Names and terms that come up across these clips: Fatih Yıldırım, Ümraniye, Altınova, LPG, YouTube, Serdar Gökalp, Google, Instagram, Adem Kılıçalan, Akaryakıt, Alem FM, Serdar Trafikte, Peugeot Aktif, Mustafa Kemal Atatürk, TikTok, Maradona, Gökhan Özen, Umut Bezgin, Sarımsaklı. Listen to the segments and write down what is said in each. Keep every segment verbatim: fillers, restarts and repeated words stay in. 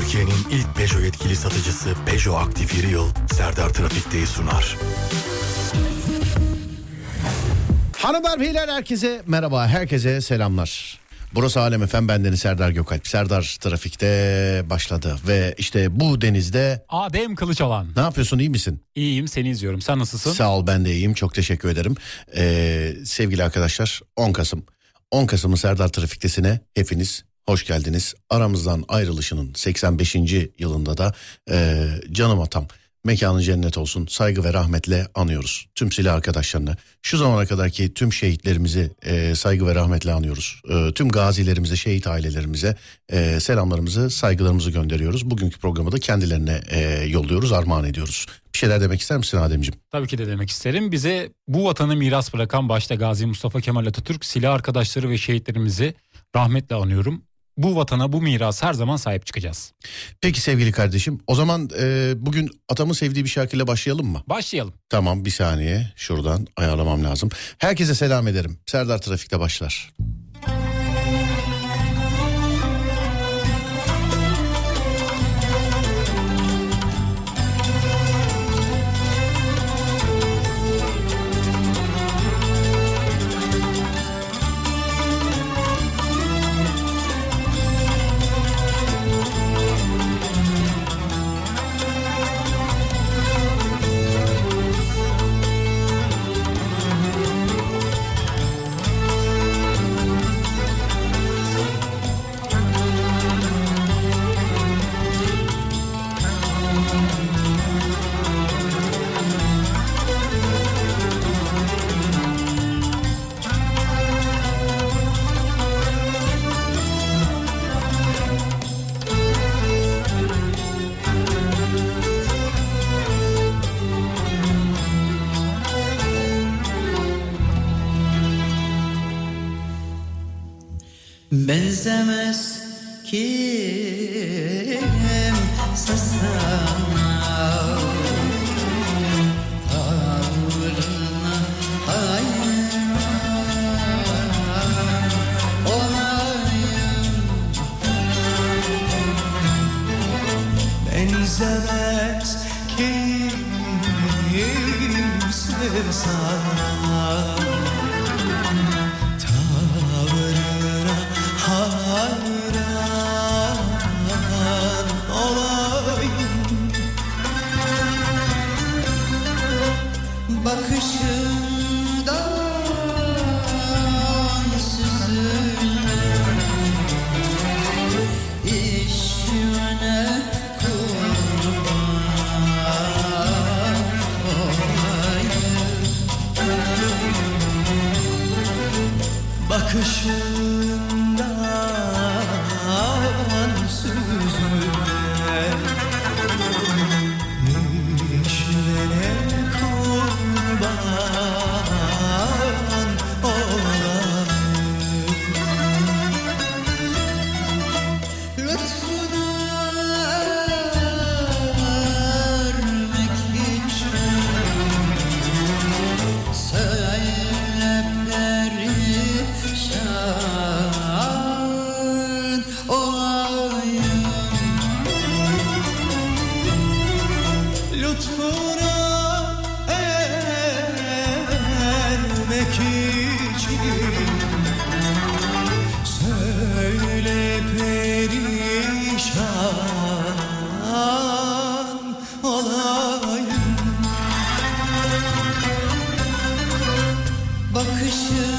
Türkiye'nin ilk Peugeot yetkili satıcısı Peugeot Aktif Yeri Yıl Serdar Trafikte'yi sunar. Hanımlar, beyler, herkese merhaba, herkese selamlar. Burası Alem F M, bendeniz Serdar Gökalp. Serdar Trafikte başladı ve işte bu denizde... Adem Kılıçalan. Ne yapıyorsun, iyi misin? İyiyim, seni izliyorum. Sen nasılsın? Sağ ol, ben de iyiyim. Çok teşekkür ederim. Ee, sevgili arkadaşlar, on Kasım. on Kasım'ın Serdar Trafikte'sine hepiniz hoş geldiniz. Aramızdan ayrılışının seksen beşinci yılında da e, canım atam, mekanı cennet olsun, saygı ve rahmetle anıyoruz tüm silah arkadaşlarını. Şu zamana kadarki tüm şehitlerimizi e, saygı ve rahmetle anıyoruz. E, tüm gazilerimize, şehit ailelerimize e, selamlarımızı, saygılarımızı gönderiyoruz. Bugünkü programı da kendilerine e, yolluyoruz, armağan ediyoruz. Bir şeyler demek ister misin Ademciğim? Tabii ki de demek isterim. Bize bu vatanı miras bırakan başta Gazi Mustafa Kemal Atatürk, silah arkadaşları ve şehitlerimizi rahmetle anıyorum. Bu vatana, bu mirasa her zaman sahip çıkacağız. Peki sevgili kardeşim, o zaman e, bugün atamın sevdiği bir şarkıyla başlayalım mı? Başlayalım. Tamam, bir saniye, şuradan ayarlamam lazım. Herkese selam ederim. Serdar Trafik'te başlar. Benzemez kimse sana, tavrına hayran olayım. Benzemez kimse sana, hayran olayım. Bakışından süzülen işine kurban olayım. Bakışın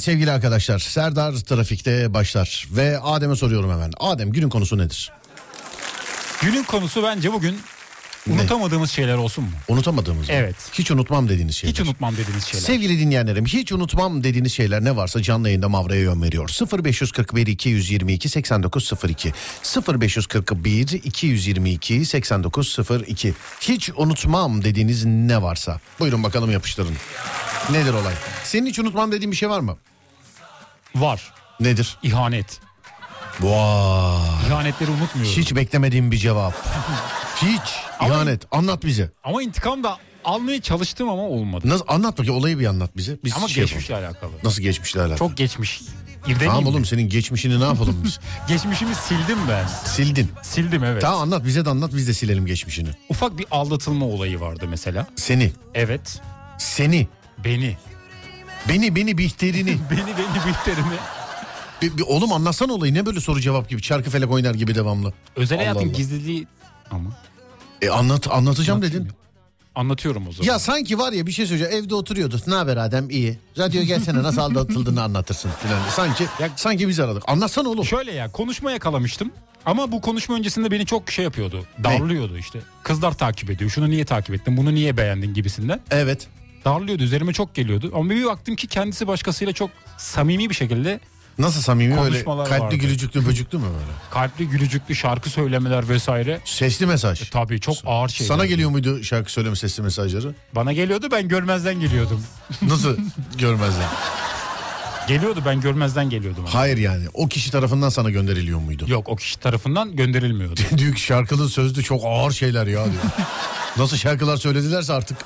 sevgili arkadaşlar, Serdar Trafik'te başlar ve Adem'e soruyorum hemen. Adem, günün konusu nedir? Günün konusu bence bugün Unutamadığımız ne? şeyler olsun mu? Unutamadığımız mı? Evet. Hiç unutmam dediğiniz şeyler. Hiç unutmam dediğiniz şeyler. Sevgili dinleyenlerim, hiç unutmam dediğiniz şeyler ne varsa canlı yayında Mavra'ya yön veriyor. sıfır beş kırk bir iki yüz yirmi iki seksen dokuz sıfır iki sıfır beş kırk bir iki yüz yirmi iki seksen dokuz sıfır iki Hiç unutmam dediğiniz ne varsa. Buyurun bakalım, yapıştırın. Nedir olay? Senin hiç unutmam dediğin bir şey var mı? Var. Nedir? İhanet. Vay. İhanetleri unutmuyorum. Hiç beklemediğim bir cevap. Hiç. Ama ihanet. Anlat bize. Ama intikam da almaya çalıştım ama olmadı. Nasıl? Anlat bakayım, olayı bir anlat bize. Biz ama şey geçmişle yapalım. alakalı. Nasıl geçmişle alakalı? Çok geçmiş. İrdeleyim tamam mi? Oğlum, senin geçmişini ne yapalım biz? Geçmişimi sildim ben. Sildin. Sildim, evet. Tamam, anlat bize de, anlat biz de silelim geçmişini. Ufak bir aldatılma olayı vardı mesela. Seni. Evet. Seni. Beni. Beni beni bihterini. beni beni bihterini. Bir, bir, oğlum anlatsana olayı, ne böyle soru cevap gibi çarkı felek oynar gibi devamlı. Özel Allah hayatın Allah. gizliliği ama. E anlat anlatacağım Anlatayım. dedin. Anlatıyorum o zaman. Ya sanki var ya, bir şey söyleyeceğim, evde oturuyordu. Ne haber Adem, iyi. Radyo gelsene, nasıl aldatıldığını anlatırsın filan. Sanki ya, sanki biz aradık. Anlatsana oğlum. Şöyle ya, konuşma yakalamıştım. Ama bu konuşma öncesinde beni çok şey yapıyordu. Darlıyordu işte. Kızlar takip ediyor. Şunu niye takip ettin, bunu niye beğendin gibisinden. Evet. Darlıyordu, üzerime çok geliyordu. Ama bir baktım ki kendisi başkasıyla çok samimi bir şekilde. Nasıl samimi? Öyle kalpli vardı. Gülücüklü böcüklü mü böyle? Kalpli gülücüklü şarkı söylemeler vesaire. Sesli mesaj. E, tabii çok ağır şey. Sana geliyor muydu şarkı söyleme sesli mesajları? Bana geliyordu, ben görmezden geliyordum. Nasıl görmezden? Geliyordu, ben görmezden geliyordum. Hayır yani o kişi tarafından sana gönderiliyor muydu? Yok, o kişi tarafından gönderilmiyordu. Diyor ki şarkının sözlü çok ağır şeyler ya diyor. Nasıl şarkılar söyledilerse artık.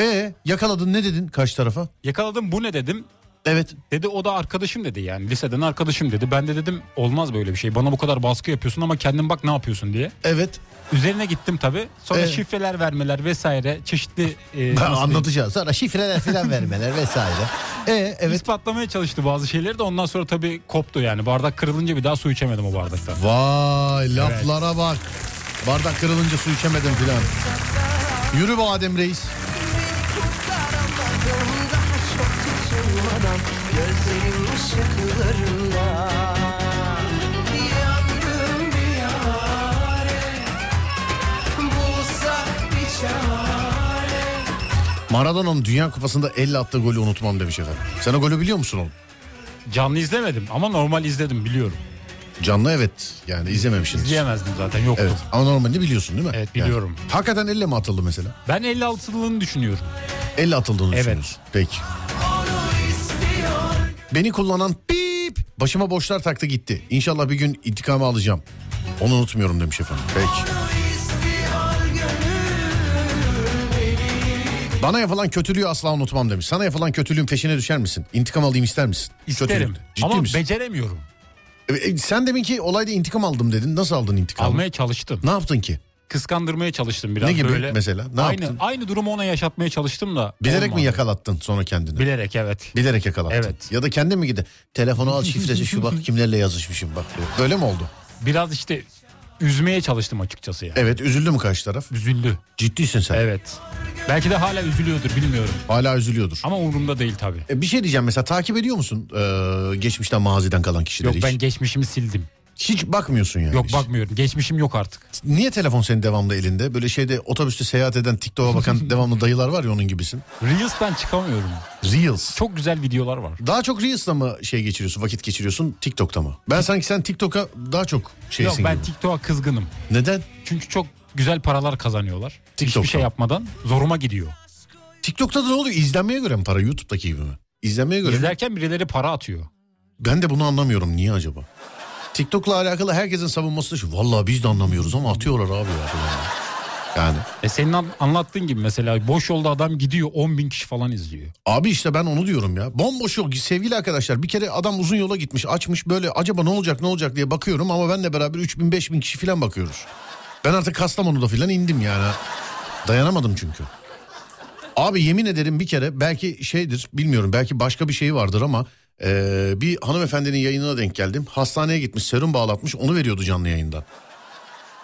E yakaladın, ne dedin karşı tarafa? Yakaladım, bu ne dedim. Evet. Dedi o da arkadaşım dedi, yani liseden arkadaşım dedi. Ben de dedim olmaz böyle bir şey. Bana bu kadar baskı yapıyorsun ama kendin bak ne yapıyorsun diye. Evet. Üzerine gittim tabii. Sonra evet. şifreler vermeler vesaire çeşitli. E, anlatacağız. Sonra şifreler falan vermeler vesaire. E, evet. İspatlamaya çalıştı bazı şeyleri de, ondan sonra tabii koptu yani. Bardak kırılınca bir daha su içemedim o bardaktan. Vay laflara evet. bak. Bardak kırılınca su içemedim falan. Yürü be Adem Reis. Gözlerin ışıklarında yandım bir yâre, bulsak bir çare. Maradona'nın Dünya Kupası'nda elle attığı golü unutmam demiş efendim. Sen o golü biliyor musun oğlum? Canlı izlemedim ama normal izledim, biliyorum. Canlı evet, yani izlememişsiniz. İzleyemezdim zaten, yoktu. Evet, ama normalde biliyorsun değil mi? Evet, biliyorum. Yani, hakikaten elle mi atıldı mesela? Ben elle atıldığını düşünüyorum. Elle atıldığını evet. düşünüyorsun. Peki. Beni kullanan pip başıma borçlar taktı gitti. İnşallah bir gün intikamı alacağım. Onu unutmuyorum demiş efendim. Peki. Bana yapılan kötülüğü asla unutmam demiş. Sana yapılan kötülüğün peşine düşer misin? İntikam alayım ister misin? İsterim. Ciddi ama misin? Beceremiyorum. E, sen deminki olayda intikam aldım dedin. Nasıl aldın intikamı? Almaya çalıştım. Ne yaptın ki? Kıskandırmaya çalıştım biraz. Ne gibi böyle. mesela? Ne aynı, yaptın? Aynı durumu ona yaşatmaya çalıştım da. Bilerek olmadı. Mi yakalattın sonra kendini? Bilerek evet. Bilerek yakalattın. Evet. Ya da kendin mi gidin? Telefonu al, şifresi şu, bak kimlerle yazışmışım bak. Böyle mi oldu? Biraz işte üzmeye çalıştım açıkçası yani. Evet, üzüldü mü karşı taraf? Üzüldü. Ciddisin sen. Evet. Belki de hala üzülüyordur, bilmiyorum. Hala üzülüyordur. Ama umurumda değil tabii. E, bir şey diyeceğim mesela, takip ediyor musun ee, geçmişten maziden kalan kişileri? Yok, ben hiç? geçmişimi sildim. Hiç bakmıyorsun yani. Yok hiç. Bakmıyorum. Geçmişim yok artık. Niye telefon senin devamlı elinde? Böyle şeyde otobüste seyahat eden, TikTok'a bakan devamlı dayılar var ya, onun gibisin. Reels'ten çıkamıyorum. Reels. Çok güzel videolar var. Daha çok Reels'la mı şey geçiriyorsun, vakit geçiriyorsun, TikTok'ta mı? Ben sanki sen TikTok'a daha çok şeysin gibi. Yok, ben gibi. TikTok'a kızgınım. Neden? Çünkü çok güzel paralar kazanıyorlar. TikTok'ta. Hiçbir şey yapmadan zoruma gidiyor. TikTok'ta da ne oluyor? İzlenmeye göre mi para? YouTube'daki gibi mi? İzlenmeye göre. İzlerken mi? Birileri para atıyor. Ben de bunu anlamıyorum. Niye acaba? TikTok'la alakalı herkesin savunması da şu. Vallahi biz de anlamıyoruz ama atıyorlar abi ya. Yani. E senin anlattığın gibi mesela boş yolda adam gidiyor, on bin kişi falan izliyor. Abi işte ben onu diyorum ya. Bomboş yol. Sevgili arkadaşlar, bir kere adam uzun yola gitmiş, açmış böyle, acaba ne olacak ne olacak diye bakıyorum ama benle beraber üç bin beş bin kişi falan bakıyoruz. Ben artık Kastamonu'da falan indim yani. Dayanamadım çünkü. Abi yemin ederim bir kere, belki şeydir bilmiyorum, belki başka bir şey vardır ama Ee, bir hanımefendinin yayınına denk geldim. Hastaneye gitmiş, serum bağlatmış, onu veriyordu canlı yayında.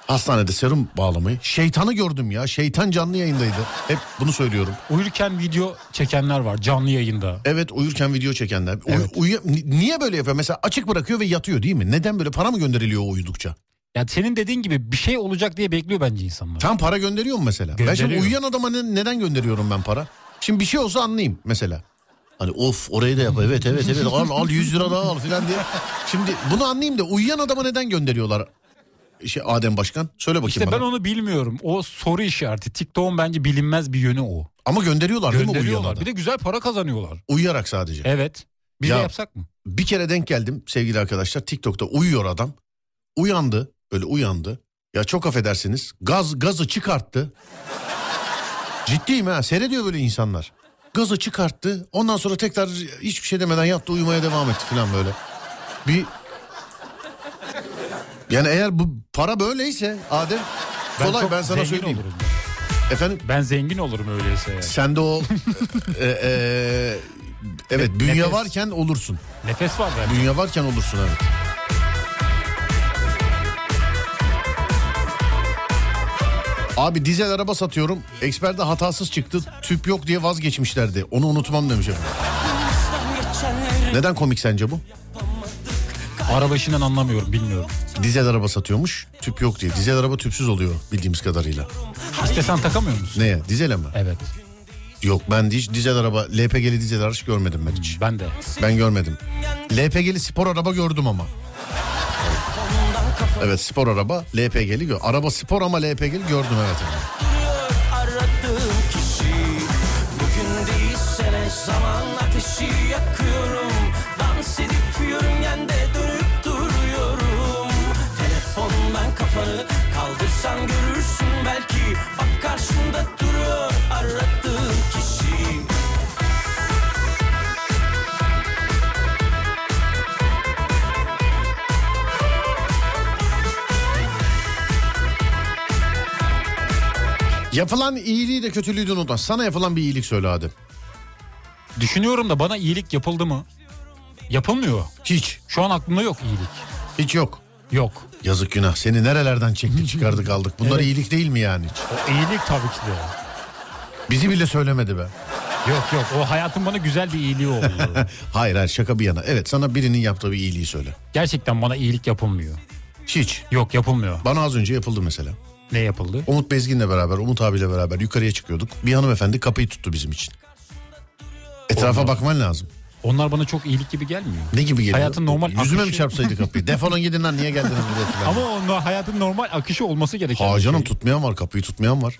Hastanede serum bağlamayı. Şeytanı gördüm ya, şeytan canlı yayındaydı. Hep bunu söylüyorum. Uyurken video çekenler var canlı yayında. Evet, uyurken video çekenler. Evet. Uy- uy- niye böyle yapıyor? Mesela açık bırakıyor ve yatıyor değil mi? Neden böyle, para mı gönderiliyor uyudukça? Ya senin dediğin gibi bir şey olacak diye bekliyor bence insanlar. Tam para gönderiyor mu mesela? Gönderiyor. Ben şimdi uyuyan adama ne, neden gönderiyorum ben para? Şimdi bir şey olsa anlayayım mesela. Hani of orayı da yap, evet evet evet al al yüz lira daha al filan diye. Şimdi bunu anlayayım da uyuyan adama neden gönderiyorlar? Şey, Adem Başkan söyle bakayım. İşte bana. Ben onu bilmiyorum. O soru işareti. TikTok'un bence bilinmez bir yönü o. Ama gönderiyorlar, gönderiyorlar değil mi uyuyan adam? Bir de güzel para kazanıyorlar. Uyuyarak sadece. Evet. Biz ya, de yapsak mı? Bir kere denk geldim sevgili arkadaşlar. TikTok'ta uyuyor adam. Uyandı. Böyle uyandı. Ya çok affedersiniz. Gaz gazı çıkarttı. Ciddiyim ha. Seyrediyor böyle insanlar. Gazı çıkarttı. Ondan sonra tekrar hiçbir şey demeden yattı, uyumaya devam etti falan böyle. Bir... Yani eğer bu para böyleyse Adem, kolay ben, ben sana söyleyeyim. Olurum. Efendim? Ben zengin olurum öyleyse yani. Sen de o e, e, evet dünya nefes varken olursun. Nefes var yani. Dünya varken olursun evet. Abi dizel araba satıyorum. Eksperde hatasız çıktı. Tüp yok diye vazgeçmişlerdi. Onu unutmam demiş efendim. Neden komik sence bu? Araba işinden anlamıyorum, bilmiyorum. Dizel araba satıyormuş, tüp yok diye. Dizel araba tüpsüz oluyor bildiğimiz kadarıyla. İstesen takamıyor musun? Neye? Dizele mi? Evet. Yok ben hiç dizel araba, L P G'li dizel araç görmedim ben hiç. Ben de. Ben görmedim. L P G'li spor araba gördüm ama. Evet spor araba, L P G'li gördüm. Araba spor ama L P G'li gördüm evet. Kaldırsan görürsün belki, bak karşında duruyor aradığın kişi. Yapılan iyiliği de kötülüğü de unutma. Sana yapılan bir iyilik söyle hadi. Düşünüyorum da bana iyilik yapıldı mı? Yapılmıyor. Hiç. Şu an aklımda yok iyilik. Hiç yok. Yok. Yazık günah. Seni nerelerden çektik çıkardık aldık. Bunlar evet. İyilik değil mi yani hiç? O iyilik tabii ki de. Bizi bile söylemedi be. Yok yok o hayatın bana güzel bir iyiliği oldu. Hayır hayır şaka bir yana. Evet sana birinin yaptığı bir iyiliği söyle. Gerçekten bana iyilik yapılmıyor. Hiç? Yok yapılmıyor. Bana az önce yapıldı mesela. Ne yapıldı? Umut Bezgin'le beraber, Umut abiyle beraber yukarıya çıkıyorduk. Bir hanımefendi kapıyı tuttu bizim için. Etrafa Olmaz. Bakman lazım. Onlar bana çok iyilik gibi gelmiyor. Ne gibi geliyor? Hayatın normal yüzüme akışı. Yüzüme mi çarpsaydı kapıyı? Defolun gidin lan niye geldiniz buraya? Ama onun hayatın normal akışı olması gereken. Ha canım şey. Tutmayan var kapıyı tutmayan var.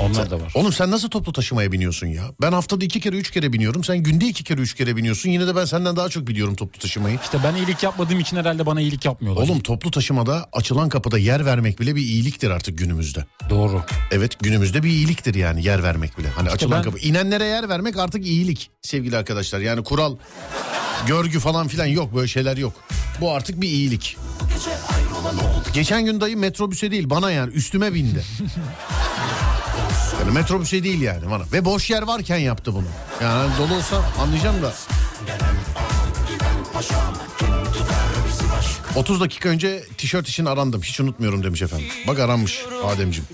Onlar sen, da var. Oğlum sen nasıl toplu taşımaya biniyorsun ya? Ben haftada iki kere üç kere biniyorum. Sen günde iki kere üç kere biniyorsun. Yine de ben senden daha çok biliyorum toplu taşımayı. İşte ben iyilik yapmadığım için herhalde bana iyilik yapmıyorlar. Oğlum toplu taşımada açılan kapıda yer vermek bile bir iyiliktir artık günümüzde. Doğru. Evet günümüzde bir iyiliktir yani yer vermek bile. Hani işte açılan ben... kapı. İnenlere yer vermek artık iyilik sevgili arkadaşlar. Yani kural görgü falan filan yok böyle şeyler yok. Bu artık bir iyilik. Geçen gün dayı metrobüse değil bana yani üstüme bindi. Yani metrobüse değil yani bana. Ve boş yer varken yaptı bunu. Yani dolu olsa anlayacağım da. otuz dakika önce tişört için arandım. Hiç unutmuyorum demiş efendim. Bak aranmış Ademciğim.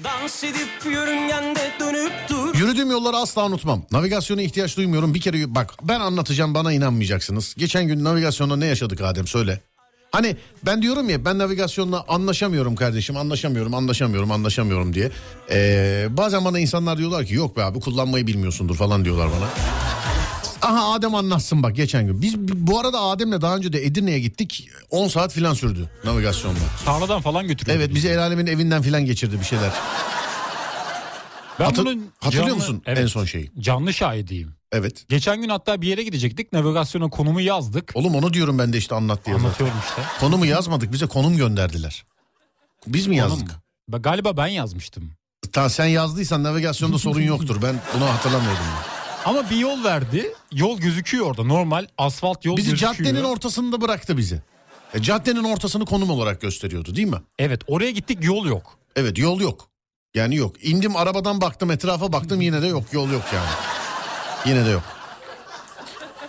Yürüdüğüm yolları asla unutmam. Navigasyona ihtiyaç duymuyorum. Bir kere bak ben anlatacağım bana inanmayacaksınız. Geçen gün navigasyonda ne yaşadık Adem söyle. Hani ben diyorum ya ben navigasyonla anlaşamıyorum kardeşim anlaşamıyorum anlaşamıyorum anlaşamıyorum diye. Ee, bazen bana insanlar diyorlar ki yok be abi kullanmayı bilmiyorsundur falan diyorlar bana. Aha Adem anlatsın bak geçen gün. Biz bu arada Adem'le daha önce de Edirne'ye gittik. on saat filan sürdü navigasyonla. Tarladan falan götürüyor. Evet bizi el alemin evinden filan geçirdi bir şeyler. Ben Hatır, bunun hatırlıyor canlı, musun evet, en son şeyi? Canlı şahidiyim. Evet. Geçen gün hatta bir yere gidecektik. Navigasyona konumu yazdık. Oğlum onu diyorum ben de işte anlat diye. Anlatıyorum zaten. işte. Konumu yazmadık. Bize konum gönderdiler. Biz mi konum yazdık? Galiba ben yazmıştım. Ta, sen yazdıysan navigasyonda sorun yoktur. Ben bunu hatırlamıyordum. Ama bir yol verdi. Yol gözüküyor orada. Normal asfalt yol bizi gözüküyor. Bizi caddenin ortasında bıraktı bizi. E, caddenin ortasını konum olarak gösteriyordu değil mi? Evet oraya gittik yol yok. Evet yol yok. Yani yok. İndim arabadan baktım etrafa baktım yine de yok. Yol yok yani. Yine de yok.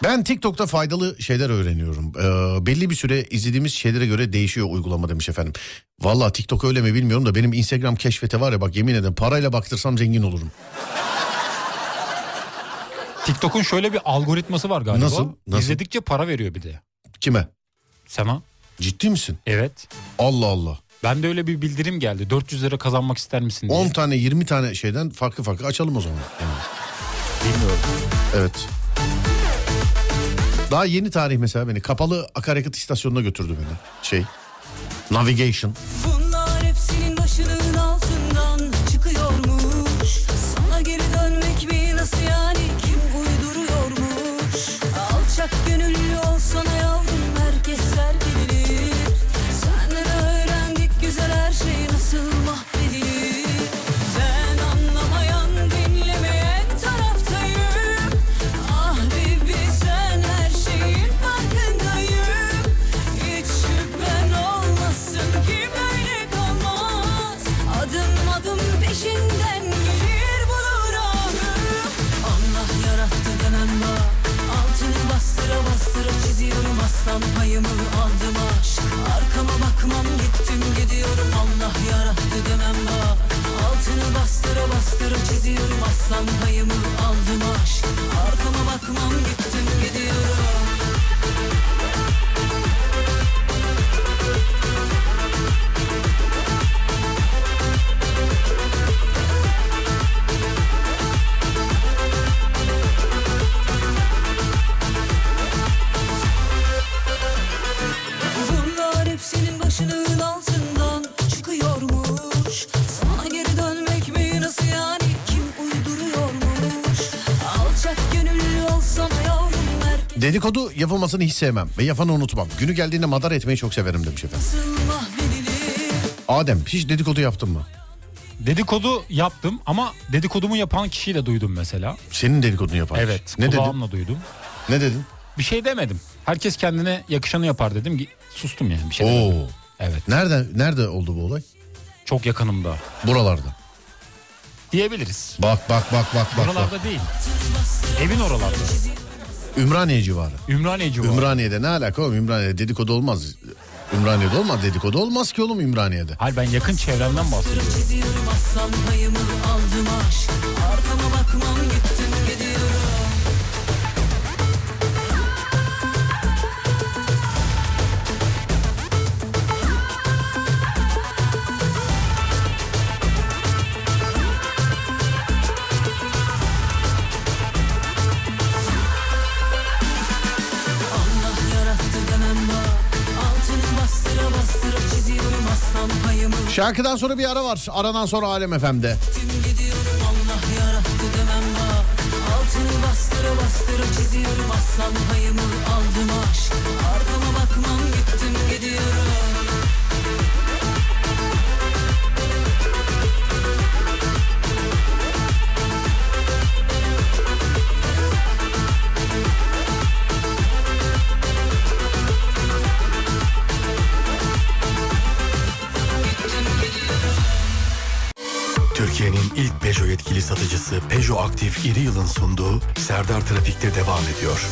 Ben TikTok'ta faydalı şeyler öğreniyorum. Ee, belli bir süre izlediğimiz şeylere göre değişiyor uygulama demiş efendim. Valla TikTok öyle mi bilmiyorum da benim Instagram keşfete var ya bak yemin ederim parayla baktırsam zengin olurum. TikTok'un şöyle bir algoritması var galiba. Nasıl? Nasıl? İzledikçe para veriyor bir de. Kime? Sana. Ciddi misin? Evet. Allah Allah. Ben de öyle bir bildirim geldi. dört yüz lira kazanmak ister misin diye. on tane yirmi tane şeyden farklı farklı açalım o zaman. Yani. Bilmiyorum. Evet. Daha yeni tarih mesela beni kapalı akaryakıt istasyonuna götürdü beni. Şey. Navigation. Bunlar hep senin başının altından çıkıyormuş. Sana geri dönmek mi, nasıl yani, kim uyduruyormuş? Alçak gönüllü olsana yavrum, herkes terk edilir. Senden öğrendik güzel her şey nasıl mahvedilir. Ben anlamayan, dinlemeyen taraftayım. Ah bibi sen her şeyin farkındayım. Hiç şüphen olmasın ki böyle kalmaz. Adım adım peşinden gelir bulur ağır. Allah yarattı denen var. Altını bastıra bastıra çiziyorum aslan payımı aldım aşk. Arkama bakmam gittim gidiyorum, Allah yarattı demem var. Altını bastıra bastıra çiziyorum aslan payımı aldım aşk. Arkama bakmam gittim gidiyorum. Başının altından çıkıyormuş. Sana geri dönmek mi, nasıl yani, kim uyduruyormuş? Alçak gönüllü olsana yavrum merkez. Dedikodu yapılmasını hiç sevmem ve yapanı unutmam. Günü geldiğinde madar etmeyi çok severim demiş efendim. Adem, hiç dedikodu yaptın mı? Dedikodu yaptım ama dedikodumu yapan kişiyi de duydum mesela. Senin dedikodunu yapan? Evet, ne kulağımla dedin? Duydum. Ne dedin? Bir şey demedim. Herkes kendine yakışanı yapar dedim. Sustum yani, bir şey demedim. Oo. Evet. Nerede nerede oldu bu olay? Çok yakınımda. Buralarda. Diyebiliriz. Bak bak bak bak bak. Buralarda bak. Değil. Evin oralarda. Ümraniye civarı. Ümraniye civarı. Ümraniye'de ne alaka oğlum? Ümraniye'de dedikodu olmaz. Ümraniye'de olmaz dedikodu, olmaz ki oğlum Ümraniye'de. Hayır, ben yakın çevremden bahsediyorum. Şarkıdan sonra bir ara var. Aradan sonra Alem F M'de. Türkiye'nin ilk Peugeot yetkili satıcısı Peugeot Aktif İri Yıl'ın sunduğu Serdar Trafikte devam ediyor.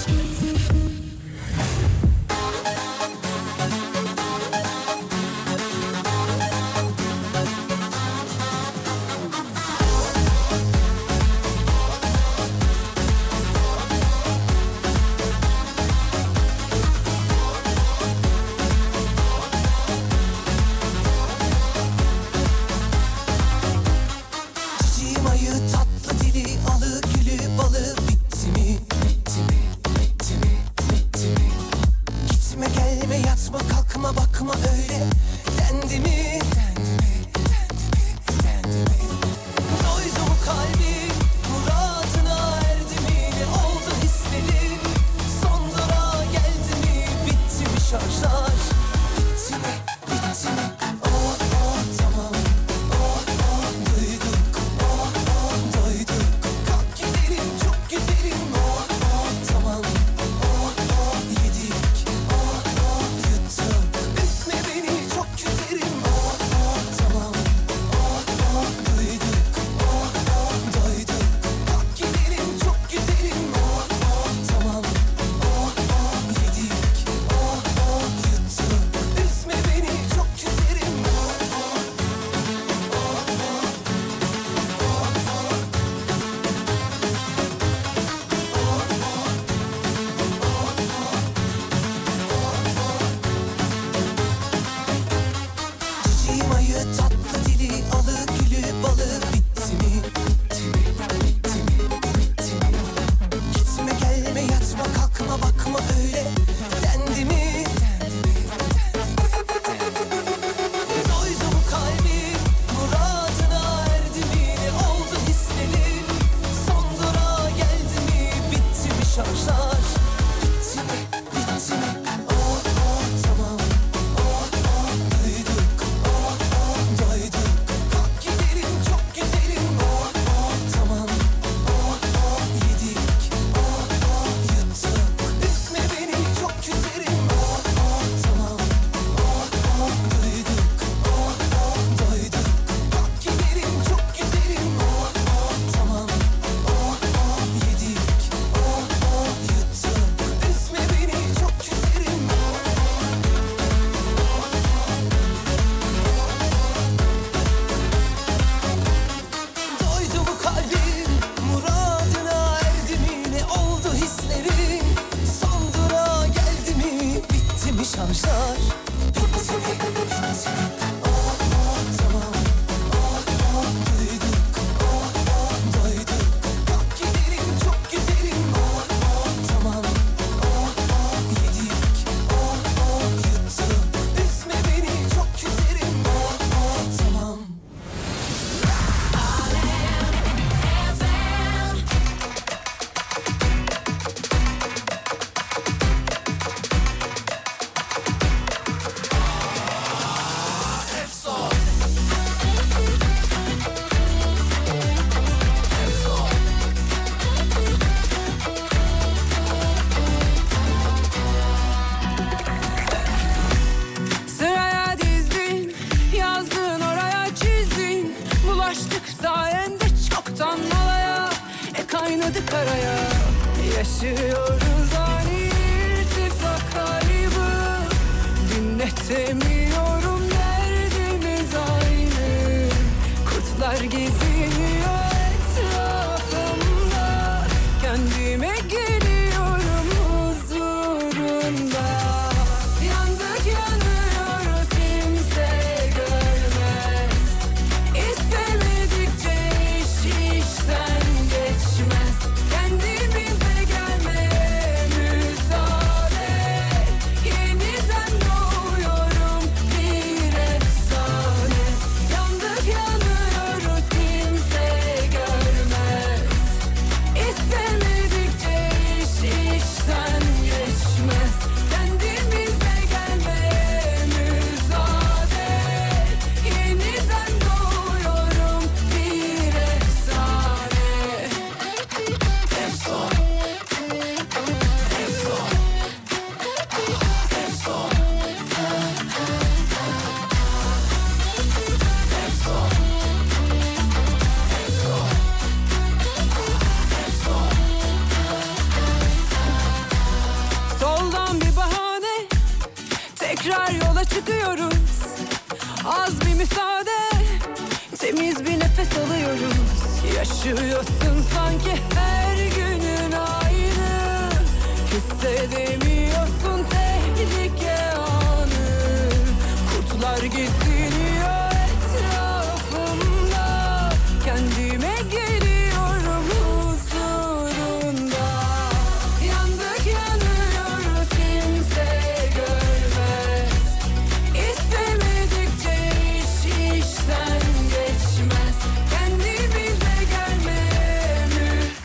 zor.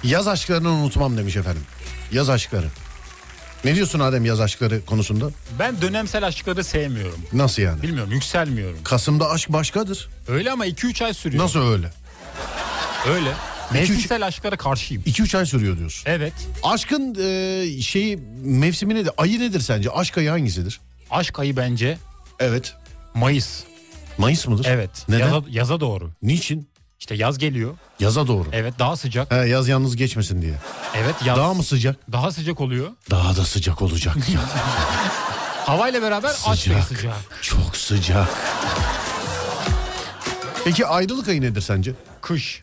Yaz aşklarını unutmam demiş efendim. Yaz aşkları. Ne diyorsun Adem yaz aşkları konusunda? Ben dönemsel aşkları sevmiyorum. Nasıl yani? Bilmiyorum, yükselmiyorum. Kasım'da aşk başkadır. Öyle ama iki üç ay sürüyor. Nasıl öyle? Öyle. Mevsimsel üç... aşklara karşıyım. iki üç ay sürüyor diyorsun. Evet. Aşkın e, şeyi, mevsimi nedir? Ayı nedir sence? Aşk ayı hangisidir? Aşk ayı bence. Evet. Mayıs. Mayıs mıdır? Evet. Neden? Yaza, yaza doğru. Niçin? İşte yaz geliyor. Yaza doğru. Evet, daha sıcak. He, yaz yalnız geçmesin diye. Evet, yaz. Daha mı sıcak? Daha sıcak oluyor. Daha da sıcak olacak ya. Havayla beraber aç ve sıcak. Çok sıcak. Peki ayrılık ayı nedir sence? Kış.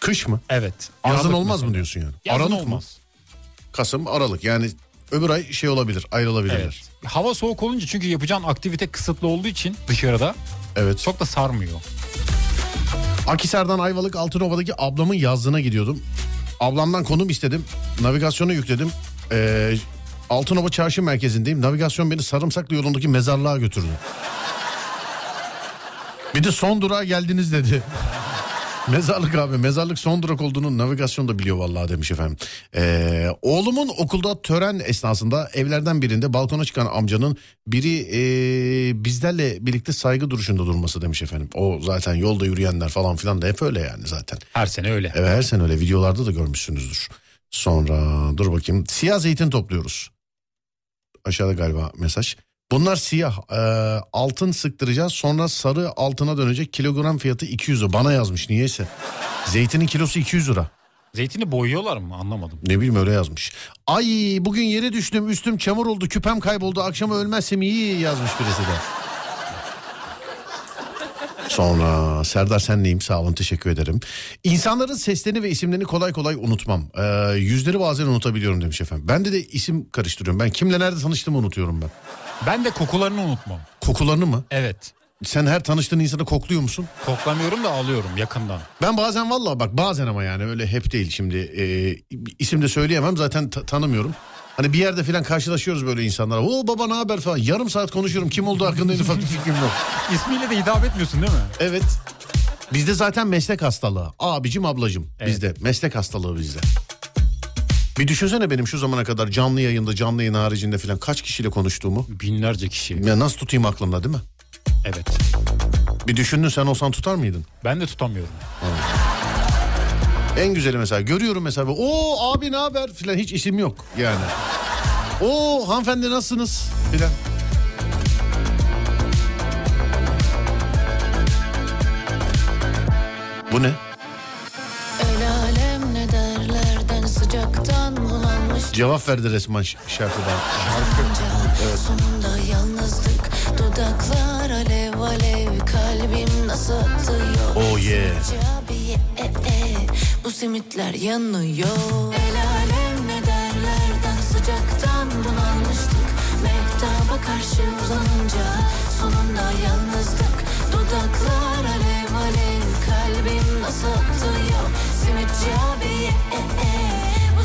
Kış mı? Evet. Yazın olmaz mesela mı diyorsun yani? Yazın Aralık olmaz. Mı? Kasım, Aralık yani öbür ay şey olabilir, ayrılabilirler. Evet. Hava soğuk olunca çünkü yapacağın aktivite kısıtlı olduğu için dışarıda. Evet. Çok da sarmıyor. Akhisar'dan Ayvalık Altınova'daki ablamın yazlığına gidiyordum. Ablamdan konum istedim. Navigasyonu yükledim. Ee, Altınova çarşı merkezindeyim. Navigasyon beni Sarımsaklı yolundaki mezarlığa götürdü. Bir de son durağa geldiniz dedi. Mezarlık abi. Mezarlık son durak olduğunu navigasyon da biliyor vallahi demiş efendim. Ee, oğlumun okulda tören esnasında evlerden birinde balkona çıkan amcanın biri e, bizlerle birlikte saygı duruşunda durması demiş efendim. O zaten yolda yürüyenler falan filan da hep öyle yani zaten. Her sene öyle. Evet, her sene öyle. Videolarda da görmüşsünüzdür. Sonra dur bakayım. Siyah zeytin topluyoruz. Aşağıda galiba mesaj. Bunlar siyah, e, altın sıktıracağız, sonra sarı altına dönecek, kilogram fiyatı iki yüz lira. Bana yazmış niyeyse. Zeytinin kilosu iki yüz lira. Zeytini boyuyorlar mı anlamadım. Ne bileyim, öyle yazmış. Ay bugün yere düştüm, üstüm çamur oldu, küpem kayboldu, akşama ölmezsem iyi yazmış birisi de. Sonra Serdar sen neyim, sağ olun, teşekkür ederim. İnsanların seslerini ve isimlerini kolay kolay unutmam. Ee, yüzleri bazen unutabiliyorum demiş efendim. Bende de isim karıştırıyorum ben, kimle nerede tanıştığımı unutuyorum ben. Ben de kokularını unutmam. Kokularını mı? Evet. Sen her tanıştığın insanı kokluyor musun? Koklamıyorum da alıyorum yakından. Ben bazen vallahi bak bazen ama yani öyle hep değil şimdi. E, isim de söyleyemem zaten ta- tanımıyorum. Hani bir yerde falan karşılaşıyoruz böyle insanlara. Oo baba ne haber falan. Yarım saat konuşuyorum. Kim olduğu hakkında en ufak bir fikrim yok. İsmiyle de hitap etmiyorsun değil mi? Evet. Bizde zaten meslek hastalığı. Abicim ablacım evet. Bizde. Meslek hastalığı bizde. Bir düşünsene benim şu zamana kadar canlı yayında canlı yayın haricinde falan kaç kişiyle konuştuğumu. Binlerce kişi. Ya nasıl tutayım aklımda değil mi? Evet. Bir düşündün sen olsan tutar mıydın? Ben de tutamıyorum. Evet. En güzeli mesela görüyorum mesela. Oo abi ne haber filan hiç isim yok yani. Oo hanımefendi nasılsınız filan. Bu ne? El alem ne derlerden sıcaktan bulanmış. Cevap verdi resmen şarkıdan. Evet. Sonunda yalnızlık dudaklar alev alev kalbim nasıl atıyor. Oh yeah. Bu simitler yanıyor. El alem ne derlerden sıcaktan bulanmıştık. Mektaba karşı uzanınca sonunda yalnızlık dudaklar alev alev kalbim nasıl atıyor. Simitçi abi bu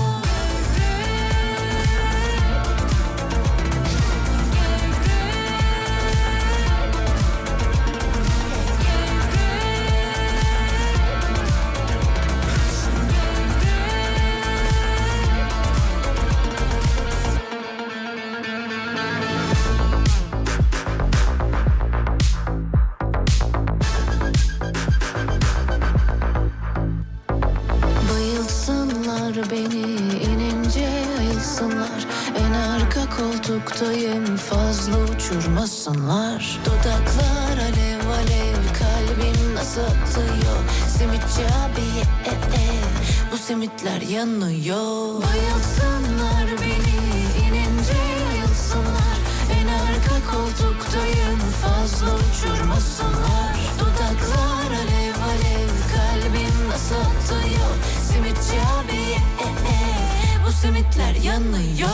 Beni inince ayılsınlar. En arka koltuktayım fazla uçurmasınlar. Dudaklar alev alev kalbim nasıl atıyor. Simitçi abi e, e, bu simitler yanıyor. Bayılsınlar beni inince ayılsınlar. En arka koltuktayım fazla uçurmasınlar. Dudaklar alev alev kalbim nasıl atıyor. Simitçi abi e, e, bu simitler yanıyor.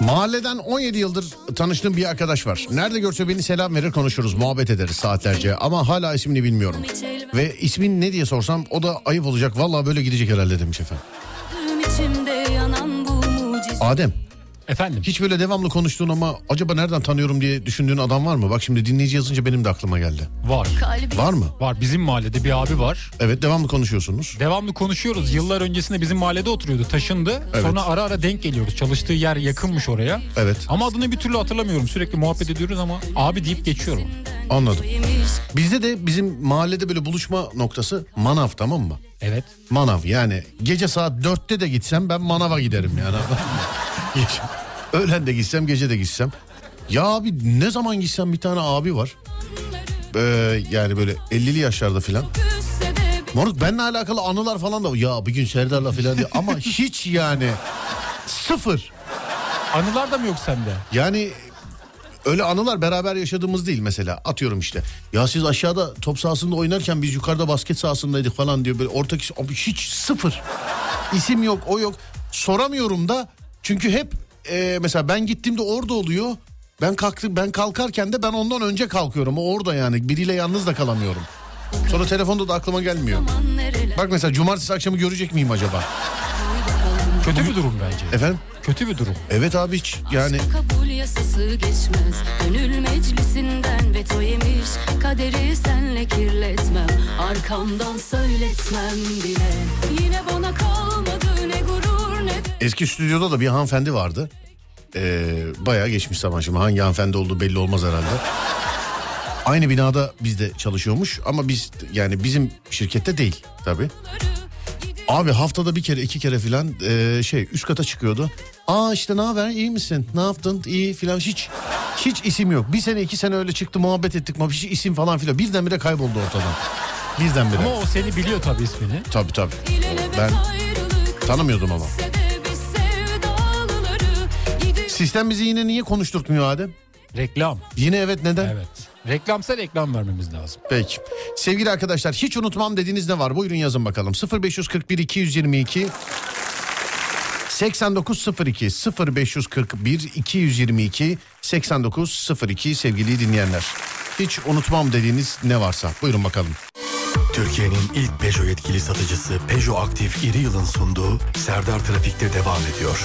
Mahalleden on yedi yıldır tanıştığım bir arkadaş var. Nerede görse beni selam verir, konuşuruz, muhabbet ederiz saatlerce ama hala ismini bilmiyorum. Ve ismin ne diye sorsam o da ayıp olacak. Vallahi böyle gidecek herhalde demiş efendim. Adem. Efendim. Hiç böyle devamlı konuştuğun ama acaba nereden tanıyorum diye düşündüğün adam var mı? Bak şimdi dinleyici yazınca benim de aklıma geldi. Var. Var mı? Var. Bizim mahallede bir abi var. Evet, devamlı konuşuyorsunuz. Devamlı konuşuyoruz. Yıllar öncesinde bizim mahallede oturuyordu. Taşındı. Evet. Sonra ara ara denk geliyoruz. Çalıştığı yer yakınmış oraya. Evet. Ama adını bir türlü hatırlamıyorum. Sürekli muhabbet ediyoruz ama abi deyip geçiyorum. Anladım. Bizde de bizim mahallede böyle buluşma noktası manav, tamam mı? Evet. Manav yani gece saat dörtte de gitsem ben manava giderim yani. Öğlen de gitsem gece de gitsem. Ya abi ne zaman gitsem bir tane abi var. Ee, yani böyle ellili yaşlarda filan. Moruk benimle alakalı anılar falan da ya bir gün Serdar'la filan diyor. Ama hiç yani sıfır. Anılar da mı yok sende? Yani öyle anılar beraber yaşadığımız değil mesela. Atıyorum işte. Ya siz aşağıda top sahasında oynarken biz yukarıda basket sahasındaydık falan diyor. Böyle ortak isim. Abi hiç sıfır. İsim yok, o yok. Soramıyorum da çünkü hep e, mesela ben gittiğimde orada oluyor. Ben kalktım, ben kalkarken de ben ondan önce kalkıyorum. O orada yani biriyle yalnız da kalamıyorum. Sonra telefonda da aklıma gelmiyor. Bak mesela cumartesi akşamı görecek miyim acaba? Kötü bir durum bence. Efendim? Kötü bir durum. Evet abi hiç yani. Kabul yasası geçmez. Gönül meclisinden veto yemiş. Kaderi senle kirletmem. arkamdan söyletmem bile. Yine bana kalmadı ne gurur ne de... Eski stüdyoda da bir hanımefendi vardı. Ee, bayağı geçmiş zaman, şimdi hangi hanımefendi olduğu belli olmaz herhalde. Aynı binada bizde çalışıyormuş ama biz, yani bizim şirkette değil tabii. Abi haftada bir kere iki kere filan e, şey üst kata çıkıyordu. Aa işte ne haber, iyi misin, ne yaptın, iyi filan, hiç hiç isim yok. Bir sene iki sene öyle çıktı, muhabbet ettik, hiç isim falan filan, birdenbire kayboldu ortadan. Birdenbire. Ama o seni biliyor tabii, ismini. Tabii tabii. Ben tanımıyordum ama. Sistem bizi yine niye konuşturtmuyor Adem? Reklam. Yine evet, neden? Evet. Reklamsa reklam vermemiz lazım. Peki. Sevgili arkadaşlar, hiç unutmam dediğiniz ne var? Buyurun yazın bakalım. sıfır beş kırk bir iki yüz yirmi iki seksen dokuz sıfır iki sıfır beş kırk bir iki yüz yirmi iki seksen dokuz sıfır iki sevgili dinleyenler. Hiç unutmam dediğiniz ne varsa buyurun bakalım. Türkiye'nin ilk Peugeot yetkili satıcısı Peugeot Aktif İri Yıl'ın sunduğu Serdar Trafikte devam ediyor.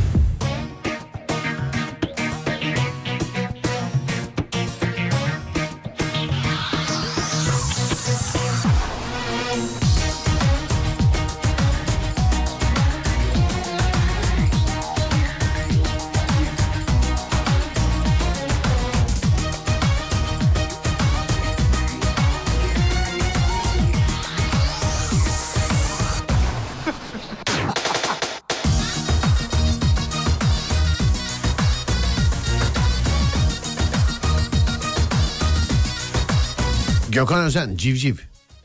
Gökhan Özen, Civciv.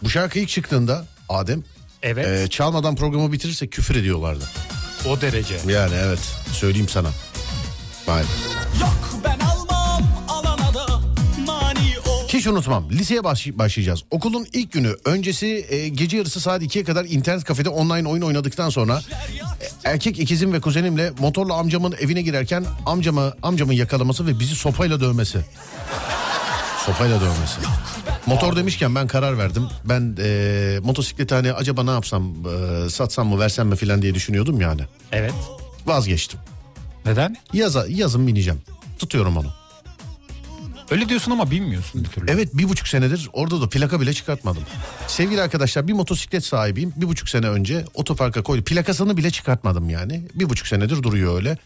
Bu şarkı ilk çıktığında Adem, evet. E, çalmadan programı bitirirsek küfür ediyorlardı. O derece. Yani evet, söyleyeyim sana. Vay. Yok ben almam, alana da mani ol. Hiç unutmam, liseye baş- başlayacağız. Okulun ilk günü öncesi e, gece yarısı saat ikiye kadar internet kafede online oyun oynadıktan sonra e, erkek ikizim ve kuzenimle motorla amcamın evine girerken amcama, amcamın yakalaması ve bizi sopayla dövmesi. Sopayla dövmesi. Motor demişken ben karar verdim. Ben e, motosikleti hani acaba ne yapsam, e, satsam mı versem mi filan diye düşünüyordum yani. Evet. Vazgeçtim. Neden? Yaza, yazın bineceğim. Tutuyorum onu. Öyle diyorsun ama bilmiyorsun bir türlü. Evet, bir buçuk senedir orada da plaka bile çıkartmadım. Sevgili arkadaşlar, bir motosiklet sahibiyim. Bir buçuk sene önce otoparka koydum. Plakasını bile çıkartmadım yani. Bir buçuk senedir duruyor öyle.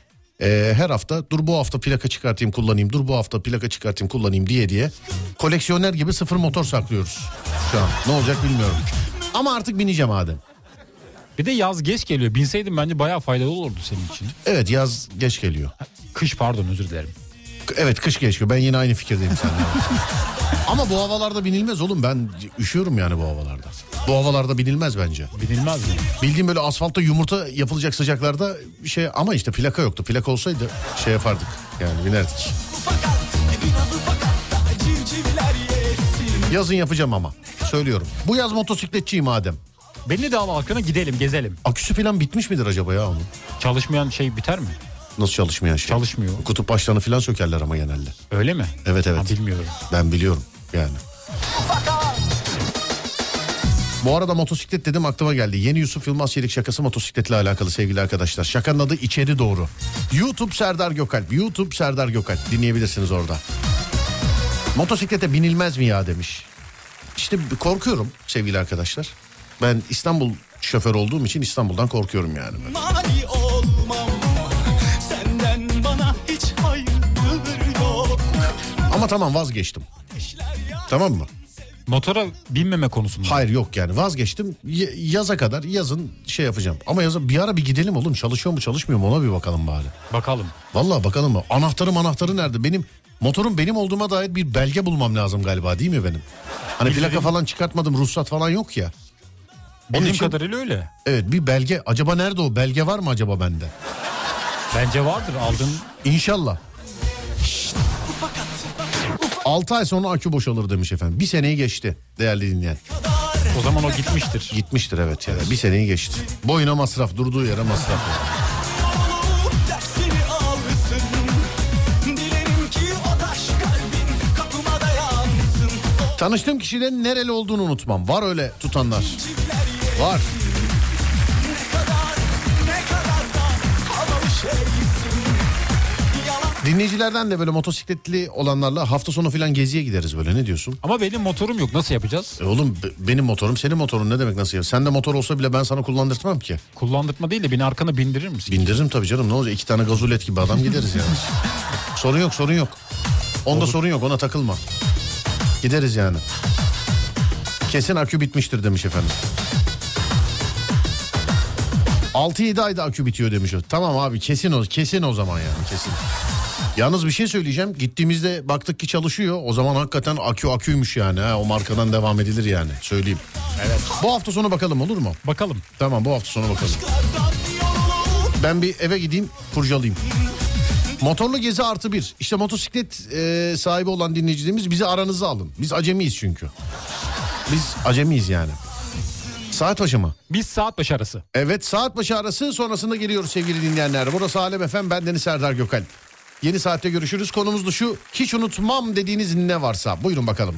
Ee, her hafta dur bu hafta plaka çıkartayım kullanayım, dur bu hafta plaka çıkartayım kullanayım diye diye koleksiyoner gibi sıfır motor saklıyoruz şu an. Ne olacak bilmiyorum ama artık bineceğim Adem. Bir de yaz geç geliyor, binseydim bence bayağı faydalı olurdu senin için. Evet, yaz geç geliyor. Kış, pardon, özür dilerim. Evet, kış geç geliyor, ben yine aynı fikirdeyim seninle. Ama bu havalarda binilmez oğlum, ben üşüyorum yani bu havalarda. Bu havalarda binilmez bence. Binilmez mi? Bildiğim böyle asfaltta yumurta yapılacak sıcaklarda şey, ama işte plaka yoktu. Plaka olsaydı şey yapardık yani, binerdik. Yazın yapacağım ama söylüyorum. Bu yaz motosikletçiyim Adem. Belli dağlı halkına gidelim, gezelim. Aküsü falan bitmiş midir acaba ya onun? Çalışmayan şey biter mi? Nasıl çalışmayan şey? Çalışmıyor. Kutup başlarını falan sökerler ama genelde. Öyle mi? Evet evet. Ha, bilmiyorum. Ben biliyorum yani. Bu arada motosiklet dedim, aklıma geldi. Yeni Yusuf Yılmaz Çelik şakası motosikletle alakalı sevgili arkadaşlar. Şakanın adı içeri doğru. YouTube Serdar Gökalp. YouTube Serdar Gökalp. Dinleyebilirsiniz orada. Motosiklete binilmez mi ya demiş. İşte korkuyorum sevgili arkadaşlar. Ben İstanbul şoför olduğum için İstanbul'dan korkuyorum yani. Mani olmam. Ama tamam, vazgeçtim. Tamam mı? Motora binmeme konusunda. Hayır yok yani, vazgeçtim. Y- yaza kadar, yazın şey yapacağım. Ama yazın bir ara bir gidelim oğlum. Çalışıyor mu çalışmıyor mu ona bir bakalım bari. Bakalım. Vallahi bakalım mı? Anahtarım anahtarı nerede? Benim motorum benim olduğuma dair bir belge bulmam lazım galiba, değil mi benim? Hani bilmiyorum. Plaka falan çıkartmadım, ruhsat falan yok ya. Onun Benim için, kadarıyla öyle. Evet, bir belge. Acaba nerede o? Belge var mı acaba bende? Bence vardır, aldın. İnşallah. altı ay sonra akü boşalır demiş efendim. Bir seneyi geçti değerli dinleyen. O zaman o gitmiştir. Gitmiştir evet ya. Yani. Bir seneyi geçti. Boyuna masraf, durduğu yere masraf. Tanıştığım kişiden nereli olduğunu unutmam. Var öyle tutanlar. Var. Dinleyicilerden de böyle motosikletli olanlarla hafta sonu falan geziye gideriz böyle, ne diyorsun? Ama benim motorum yok, nasıl yapacağız? E oğlum benim motorum senin motorun, ne demek nasıl yapacağız? Sende motor olsa bile ben sana kullandırtmam ki. Kullandırtma değil de beni arkana bindirir misin? Bindiririm tabii canım, ne olacak, iki tane gazolet gibi adam gideriz yani. Sorun yok, sorun yok. Onda olur. Sorun yok, ona takılma. Gideriz yani. Kesin akü bitmiştir demiş efendim. altı yedi ayda akü bitiyor demiş o. Tamam abi, kesin o, kesin o zaman yani, kesin. Yalnız bir şey söyleyeceğim. Gittiğimizde baktık ki çalışıyor. O zaman hakikaten akü aküymüş yani. Ha, o markadan devam edilir yani, söyleyeyim. Evet. Bu hafta sonu bakalım, olur mu? Bakalım. Tamam, bu hafta sonu bakalım. Ben bir eve gideyim, kurcalayayım. Motorlu gezi artı bir. İşte motosiklet e, sahibi olan dinleyicilerimiz, bizi aranıza alın. Biz acemiyiz çünkü. Biz acemiyiz yani. Saat başı mı? Biz saat başı arası. Evet, saat başı arası sonrasında geliyoruz sevgili dinleyenler. Burası Alem F M, bendeniz Serdar Gökalp. Yeni saatte görüşürüz. Konumuz da şu: hiç unutmam dediğiniz ne varsa. Buyurun bakalım.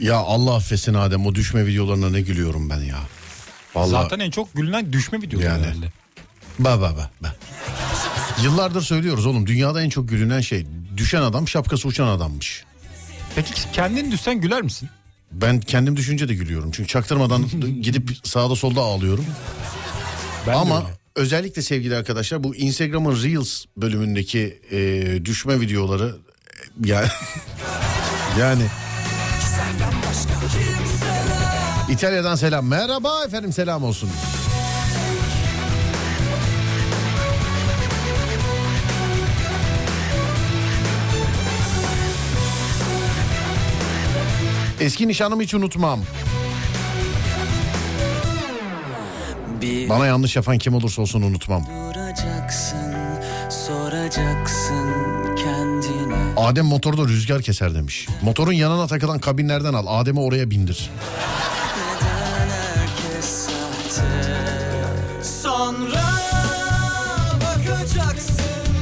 Ya Allah affetsin Adem, o düşme videolarına ne gülüyorum ben ya. Vallahi... Zaten en çok gülünen düşme videoları yani. Herhalde. Ba ba ba ba. Yıllardır söylüyoruz oğlum, dünyada en çok gülünen şey düşen adam şapkası uçan adammış. Peki kendin düşsen güler misin? Ben kendim düşünce de gülüyorum. Çünkü çaktırmadan gidip sağda solda ağlıyorum. Ben Ama özellikle sevgili arkadaşlar, bu Instagram'ın Reels bölümündeki e, düşme videoları e, yani yani İtalya'dan selam. Merhaba efendim, selam olsun. Eski nişanımı hiç unutmam. Bir bana yanlış yapan kim olursa olsun unutmam. Duracaksın, soracaksın kendine. Adem motorda rüzgar keser demiş. Motorun yanına takılan kabinlerden al, Adem'i oraya bindir. Sonra bakacaksın,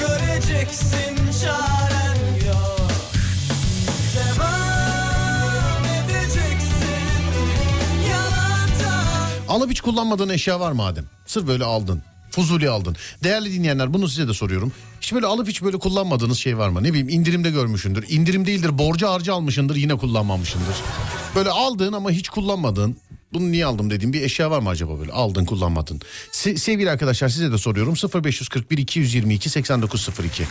göreceksin, çaren yok. Devam edeceksin yalandan. Alıp hiç kullanmadığın eşya var mı Adem? Sırf böyle aldın, fuzuli aldın. Değerli dinleyenler, bunu size de soruyorum. Hiç böyle alıp hiç böyle kullanmadığınız şey var mı? Ne bileyim, indirimde görmüşsündür. İndirim değildir, borca harcı almışsındır, yine kullanmamışsındır. Böyle aldığın ama hiç kullanmadığın, bunu niye aldım dediğim bir eşya var mı acaba böyle? Aldın, kullanmadın. Se- sevgili arkadaşlar, size de soruyorum. sıfır beş kırk bir iki yüz yirmi iki seksen dokuz sıfır iki.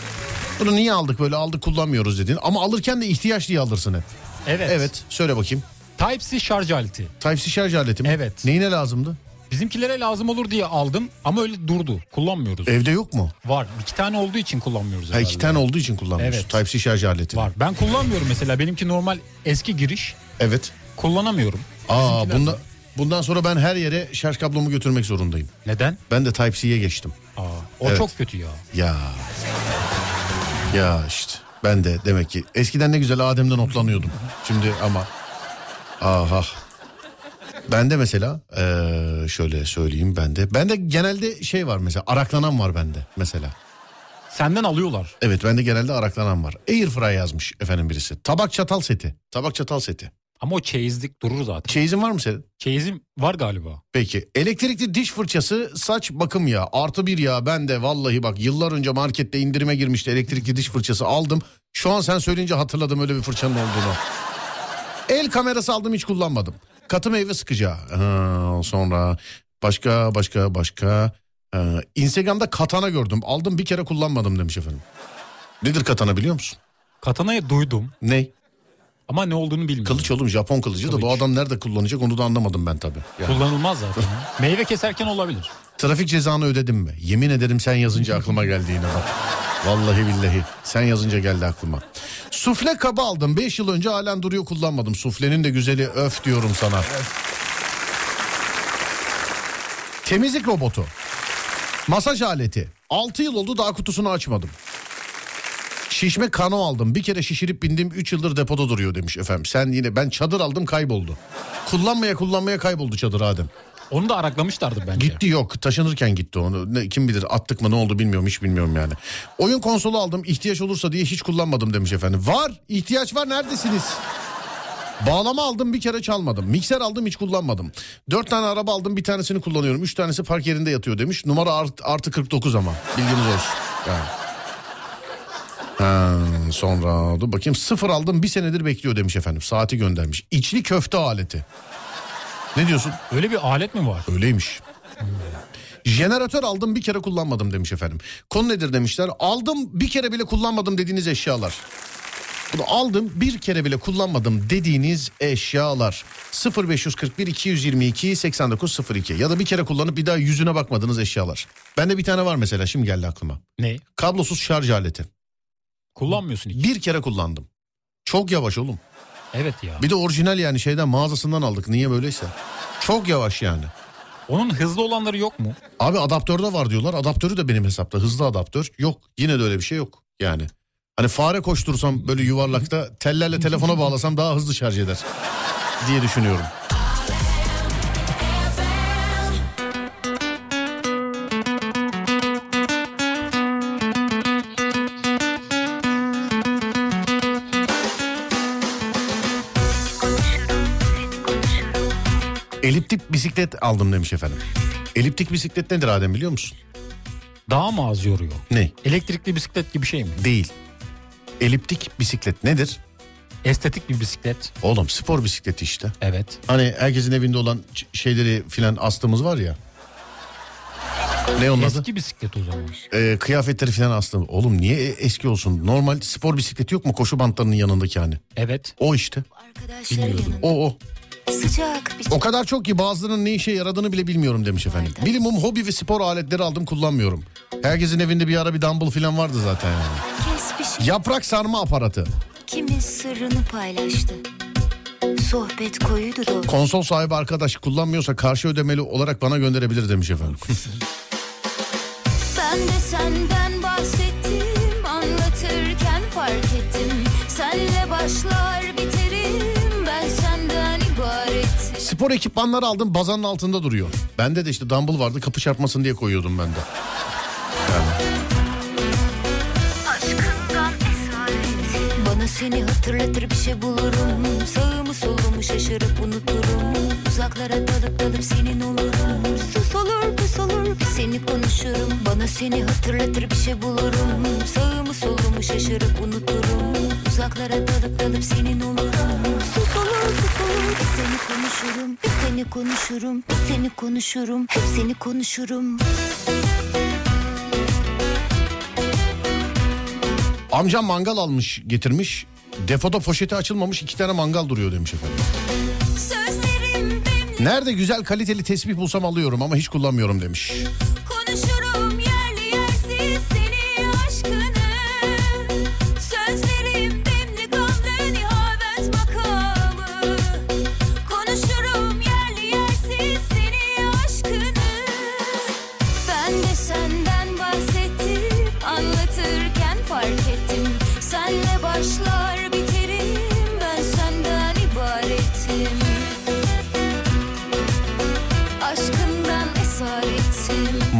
Bunu niye aldık böyle, aldık kullanmıyoruz dediğin ama alırken de ihtiyaç diye alırsın hep. Evet. Evet, söyle bakayım. Type-C şarj aleti. Type-C şarj aleti mi? Evet. Neyine lazımdı? Bizimkilere lazım olur diye aldım ama öyle durdu. Kullanmıyoruz. Evde yok mu? Var. İki tane olduğu için kullanmıyoruz herhalde. Ha, iki tane olduğu için kullanmıyoruz. Evet. Type-C şarj aleti. Var. Ben kullanmıyorum mesela. Benimki normal eski giriş. Evet. Kullanamıyorum. Aa, bunda, Bundan sonra ben her yere şarj kablomu götürmek zorundayım. Neden? Ben de Type-C'ye geçtim. Aa, o evet. Çok kötü ya. Ya. Ya işte ben de demek ki eskiden ne güzel Adem'den otlanıyordum. Şimdi ama aha. Ben de mesela ee, şöyle söyleyeyim ben de. Ben de genelde şey var mesela, araklanan var bende mesela. Senden alıyorlar. Evet, bende genelde araklanan var. Airfryer yazmış efendim birisi. Tabak çatal seti. Tabak çatal seti. Ama o çeyizlik durur zaten. Çeyizin var mı senin? Çeyizim var galiba. Peki. Elektrikli diş fırçası, saç bakım yağı. Artı bir ya, ben de vallahi bak yıllar önce markette indirime girmişti elektrikli diş fırçası, aldım. Şu an sen söyleyince hatırladım öyle bir fırçanın olduğunu. El kamerası aldım, hiç kullanmadım. Katı meyve sıkacağı. Ha, sonra başka başka başka. Ha, Instagram'da katana gördüm. Aldım, bir kere kullanmadım demiş efendim. Nedir katana biliyor musun? Katanayı duydum. Ney? Ama ne olduğunu bilmiyorum. Kılıç oğlum, Japon kılıcı. Kılıç da bu adam nerede kullanacak onu da anlamadım ben tabii. Yani. Kullanılmaz zaten. Meyve keserken olabilir. Trafik cezanı ödedim mi? Yemin ederim sen yazınca aklıma geldi yine bak. Vallahi billahi sen yazınca geldi aklıma. Sufle kabı aldım. beş yıl önce halen duruyor, kullanmadım. Suflenin de güzeli, öf diyorum sana. Evet. Temizlik robotu. Masaj aleti. altı yıl oldu daha kutusunu açmadım. Şişme kano aldım. Bir kere şişirip bindiğim üç yıldır depoda duruyor demiş efendim. Sen yine, ben çadır aldım kayboldu. Kullanmaya kullanmaya kayboldu çadır Adem. Onu da araklamışlardı bence. Gitti, yok taşınırken gitti onu. Ne, kim bilir attık mı, ne oldu bilmiyorum, hiç bilmiyorum yani. Oyun konsolu aldım, ihtiyaç olursa diye hiç kullanmadım demiş efendim. Var, ihtiyaç var, neredesiniz? Bağlama aldım, bir kere çalmadım. Mikser aldım, hiç kullanmadım. Dört tane araba aldım, bir tanesini kullanıyorum. Üç tanesi park yerinde yatıyor demiş. Numara art, artı kırk dokuz ama bilginiz olsun. Yani. Ha, sonra dur bakayım, sıfır aldım bir senedir bekliyor demiş efendim, saati göndermiş. İçli köfte aleti. Ne diyorsun? Öyle bir alet mi var? Öyleymiş. Jeneratör aldım bir kere kullanmadım demiş efendim. Konu nedir demişler, aldım bir kere bile kullanmadım dediğiniz eşyalar. Bunu aldım bir kere bile kullanmadım dediğiniz eşyalar. Sıfır beş kırk bir iki yüz yirmi iki seksen dokuz sıfır iki ya da bir kere kullanıp bir daha yüzüne bakmadığınız eşyalar. Bende bir tane var mesela, şimdi geldi aklıma. Ne? Kablosuz şarj aleti. Kullanmıyorsun hiç. Bir kere kullandım. Çok yavaş oğlum. Evet ya. Bir de orijinal yani, şeyden, mağazasından aldık. Niye böyleyse. Çok yavaş yani. Onun hızlı olanları yok mu? Abi adaptörde var diyorlar. Adaptörü de benim hesapta. Hızlı adaptör yok. Yine de öyle bir şey yok yani. Hani fare koştursam böyle yuvarlakta, tellerle telefona bağlasam daha hızlı şarj eder diye düşünüyorum. Eliptik bisiklet aldım demiş efendim. Eliptik bisiklet nedir Adem biliyor musun? Daha mı az yoruyor? Ne? Elektrikli bisiklet gibi şey mi? Değil. Eliptik bisiklet nedir? Estetik bir bisiklet. Oğlum spor bisikleti işte. Evet. Hani herkesin evinde olan şeyleri filan astığımız var ya. Ne onun adı? Eski bisiklet o zaman. Ee, kıyafetleri filan astığımız. Oğlum niye eski olsun? Normal spor bisikleti yok mu? Koşu bantlarının yanındaki hani. Evet. O işte. Bilmiyorum. O o. Sıcak, o kadar çok ki bazılarının ne işe yaradığını bile bilmiyorum demiş efendim. Minimum hobi ve spor aletleri aldım, kullanmıyorum. Herkesin evinde bir ara bir dumbbell falan vardı zaten yani. Şey... Yaprak sarma aparatı. Kimin sırrını paylaştı? Sohbet koyudur o. Konsol sahibi arkadaş kullanmıyorsa karşı ödemeli olarak bana gönderebilir demiş efendim. Ben de senden bahsettim, anlatırken fark ettim. Senle başlar biterim ben senden. Spor ekipmanları aldım, bazanın altında duruyor. Bende de işte dumbbell vardı, kapı çarpmasın diye koyuyordum ben de. Yani. Bana seni hatırlatır bir şey bulurum. Sağımı solumu şaşırıp unuturum. Uzaklara dalıp dalıp senin olurum. Sus olur pus olur seni konuşurum. Bana seni hatırlatır bir şey bulurum. Sağımı solumu şaşırıp unuturum. Uzaklara dalıp dalıp senin olurum. Sus olur pus olur seni konuşurum. Hep seni konuşurum. Hep seni konuşurum. Hep seni konuşurum. Amcam mangal almış getirmiş. Defoda poşeti açılmamış iki tane mangal duruyor demiş efendim. Nerede güzel kaliteli tesbih bulsam alıyorum ama hiç kullanmıyorum demiş. Konuşurum yerli yersiz seni aşkını. Sözlerim demli gamlı nihavet makamı. Konuşurum yerli yersiz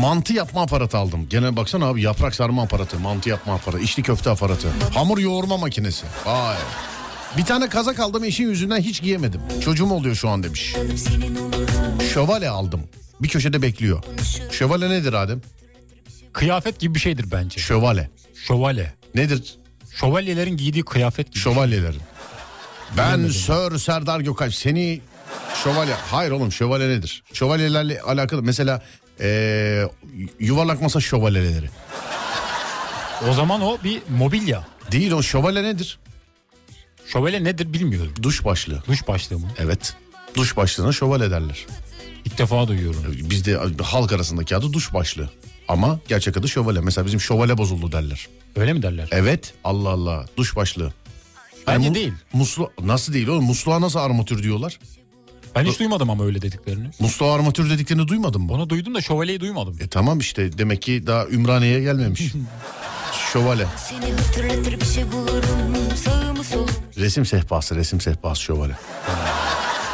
mantı yapma aparatı aldım. Gene baksana abi, yaprak sarma aparatı, mantı yapma aparatı, içli köfte aparatı, hamur yoğurma makinesi. Vay. Bir tane kazak aldım, eşin yüzünden hiç giyemedim. Çocuğum oluyor şu an demiş. Şövalye aldım. Bir köşede bekliyor. Şövalye nedir Adem? Kıyafet gibi bir şeydir bence. Şövalye. Şövalye. Nedir? Şövalyelerin giydiği kıyafet gibi. Şövalyelerin. Ben Sir Serdar Gökalp seni şövalye... Hayır oğlum, şövalye nedir? Şövalyelerle alakalı mesela ee, yuvarlak masa şövalyeleri. O zaman o bir mobilya. Değil, o şövalye nedir? Şövalye nedir bilmiyorum. Duş başlığı. Duş başlığı mı? Evet. Duş başlığına şövalye derler. İlk defa duyuyorum. Bizde halk arasındaki adı duş başlığı. Ama gerçek adı şövalye. Mesela bizim şövalye bozuldu derler. Öyle mi derler? Evet. Allah Allah. Duş başlığı. Bence yani değil. Muslu... Nasıl değil oğlum? Musluğa nasıl armatür diyorlar? Ben hiç duymadım ama öyle dediklerini. Musluğa armatür dediklerini duymadın mı? Onu duydum da şövalyeyi duymadım. E tamam işte. Demek ki daha Ümraniye'ye gelmemiş. Şövalye. Resim sehpası, resim sehpası şövalye.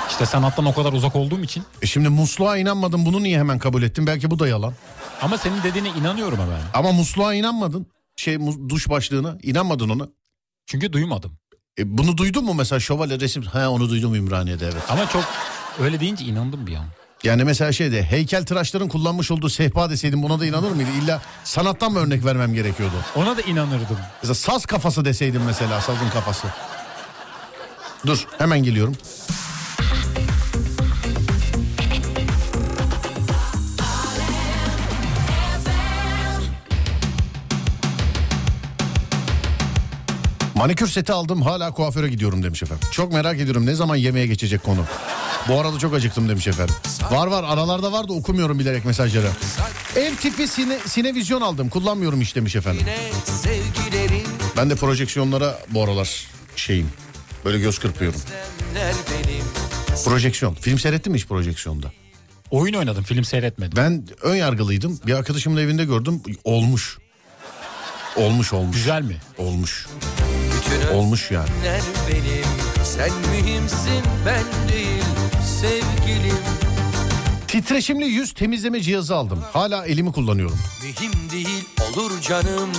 İşte sanattan o kadar uzak olduğum için. E şimdi musluğa inanmadın, bunu niye hemen kabul ettin? Belki bu da yalan. Ama senin dediğine inanıyorum hemen. Ama musluğa inanmadın. Şey, duş başlığına inanmadın ona. Çünkü duymadım. E bunu duydun mu mesela şövalye resim? Ha, onu duydum Ümraniye'de, evet. Ama çok öyle deyince inandım bir an. Yani mesela şeyde, heykeltıraşların kullanmış olduğu sehpa deseydim buna da inanır mıydı? İlla sanattan mı örnek vermem gerekiyordu? Ona da inanırdım. Mesela saz kafası deseydim mesela, sazın kafası. Dur hemen geliyorum. Manikür seti aldım, hala kuaföre gidiyorum demiş efendim. Çok merak ediyorum, ne zaman yemeğe geçecek konu. Bu arada çok acıktım demiş efendim. Var var, aralarda var da okumuyorum bilerek mesajları. Ev tipi sine, sinevizyon aldım, kullanmıyorum hiç demiş efendim. Ben de projeksiyonlara bu aralar şeyim, böyle göz kırpıyorum. Projeksiyon. Film seyrettin mi hiç projeksiyonda? Oyun oynadım, film seyretmedim. Ben ön yargılıydım, bir arkadaşımın evinde gördüm, olmuş. Olmuş olmuş. Güzel mi? Olmuş. Olmuş yani. Benim, sen mühimsin, ben değil, sevgilim. Titreşimli yüz temizleme cihazı aldım. Hala elimi kullanıyorum. Mühim değil, olur canım.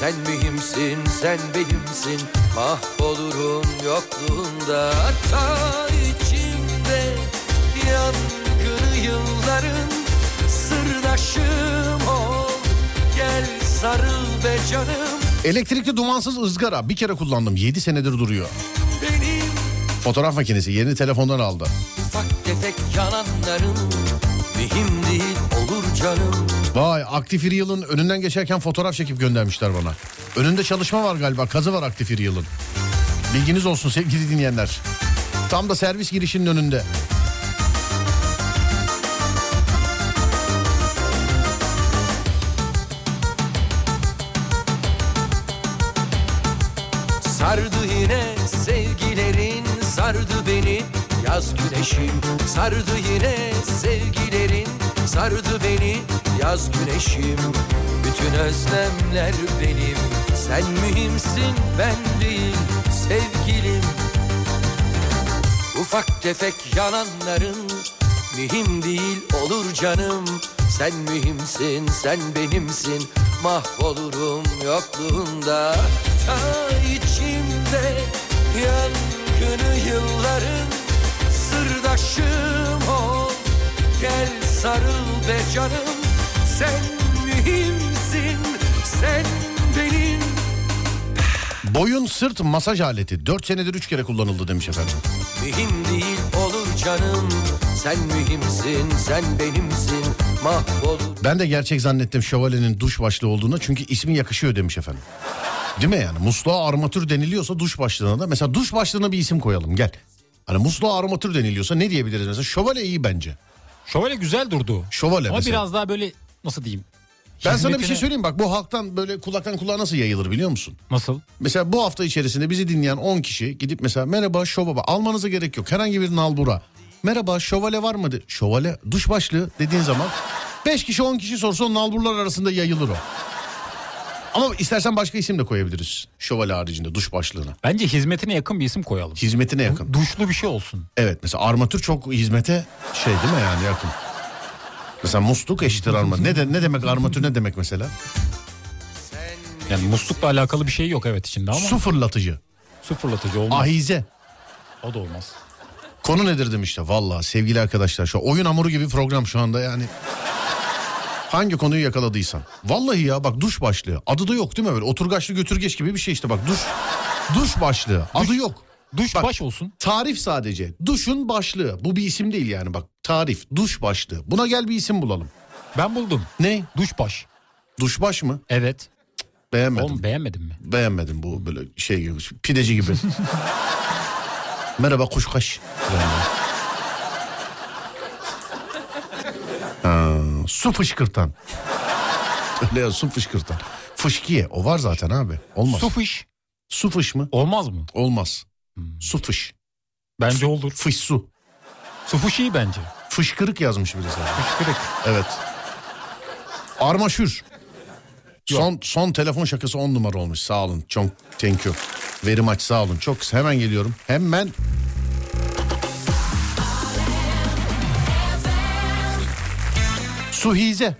Sen mühimsin, sen benimsin. Mahvolurum yokluğunda. Hatta içimde yankı yılların. Sırdaşım ol, gel sarıl be canım. Elektrikli dumansız ızgara bir kere kullandım. yedi senedir duruyor. Benim fotoğraf makinesi yeni telefondan aldı. Ufak tefek yananların mühim değil, olur canım. Vay, Aktif yılın önünden geçerken fotoğraf çekip göndermişler bana. Önünde çalışma var galiba, kazı var Aktif yılın. Bilginiz olsun sevgili dinleyenler. Tam da servis girişinin önünde. Sardı yine sevgilerin, sardı beni yaz güneşim. Sardı yine sevgilerin, sardı beni yaz güneşim. Bütün özlemler benim, sen mühimsin, ben değil, sevgilim. Ufak tefek yalanların mühim değil, olur canım. Sen mühimsin, sen benimsin, mahvolurum yokluğunda. Ta içimde yankını yılların, sırdaşım ol, gel sarıl be canım. Sen mühimsin, sen benim. Boyun sırt masaj aleti dört senedir üç kere kullanıldı demiş efendim. Mühim değil, olur canım. Sen mühimsin, sen benimsin, mahvolur. Ben de gerçek zannettim şövalyenin duş başlığı olduğuna, çünkü ismi yakışıyor demiş efendim. Değil mi yani? Musluğa armatür deniliyorsa duş başlığına da, mesela duş başlığına bir isim koyalım gel. Hani musluğa armatür deniliyorsa ne diyebiliriz mesela? Şövalye iyi bence. Şövalye güzel durdu. Şövalye ama mesela. Biraz daha böyle nasıl diyeyim? Ben hizmetine... sana bir şey söyleyeyim bak, bu halktan böyle kulaktan kulağa nasıl yayılır biliyor musun? Nasıl? Mesela bu hafta içerisinde bizi dinleyen on kişi gidip mesela merhaba şövalye, almanıza gerek yok. Herhangi bir nalbura. Merhaba şövalye var mı? De... Şövalye duş başlığı dediğin zaman beş kişi on kişi sorsa o nalburlar arasında yayılır o. Ama istersen başka isim de koyabiliriz. Şövalye haricinde duş başlığına. Bence hizmetine yakın bir isim koyalım. Hizmetine yakın. Duşlu bir şey olsun. Evet mesela armatür çok hizmete şey değil mi yani, yakın. Mesela musluk eşittir armatür. Ne, de, ne demek armatür, ne demek mesela? Yani muslukla alakalı bir şey yok evet içinde ama. Su fırlatıcı. Su fırlatıcı olmaz. Ahize. O da olmaz. Konu nedir demişti. Vallahi sevgili arkadaşlar şu oyun hamuru gibi program şu anda yani. Hangi konuyu yakaladıysan. Vallahi ya bak duş başlığı. Adı da yok değil mi böyle? Oturgaçlı götürgeç gibi bir şey işte bak duş. Duş başlığı. Duş, adı yok. Duş bak, baş olsun. Tarif sadece. Duşun başlığı. Bu bir isim değil yani bak. Tarif. Duş başlığı. Buna gel bir isim bulalım. Ben buldum. Ne? Duş baş. Duş baş mı? Evet. Cık, beğenmedim. Oğlum beğenmedin mi? Beğenmedim, bu böyle şey gibi. Pideci gibi. Merhaba kuşkaş. Ha, su fışkırtan. Öyle ya, su fışkırtan. Fışkiye o var zaten abi. Olmaz. Su fış. Su fış mı? Olmaz mı? Olmaz. Hmm. Su fış. Bence F- olur. Fış su. Su fış iyi bence. Fışkırık yazmış birisi. Fışkırık. Evet. Armaşür. Yok. Son son telefon şakası on numara olmuş. Sağ olun. Çok thank you. Verim aç sağ olun. Çok kısa. Hemen geliyorum. Hemen. Suhize.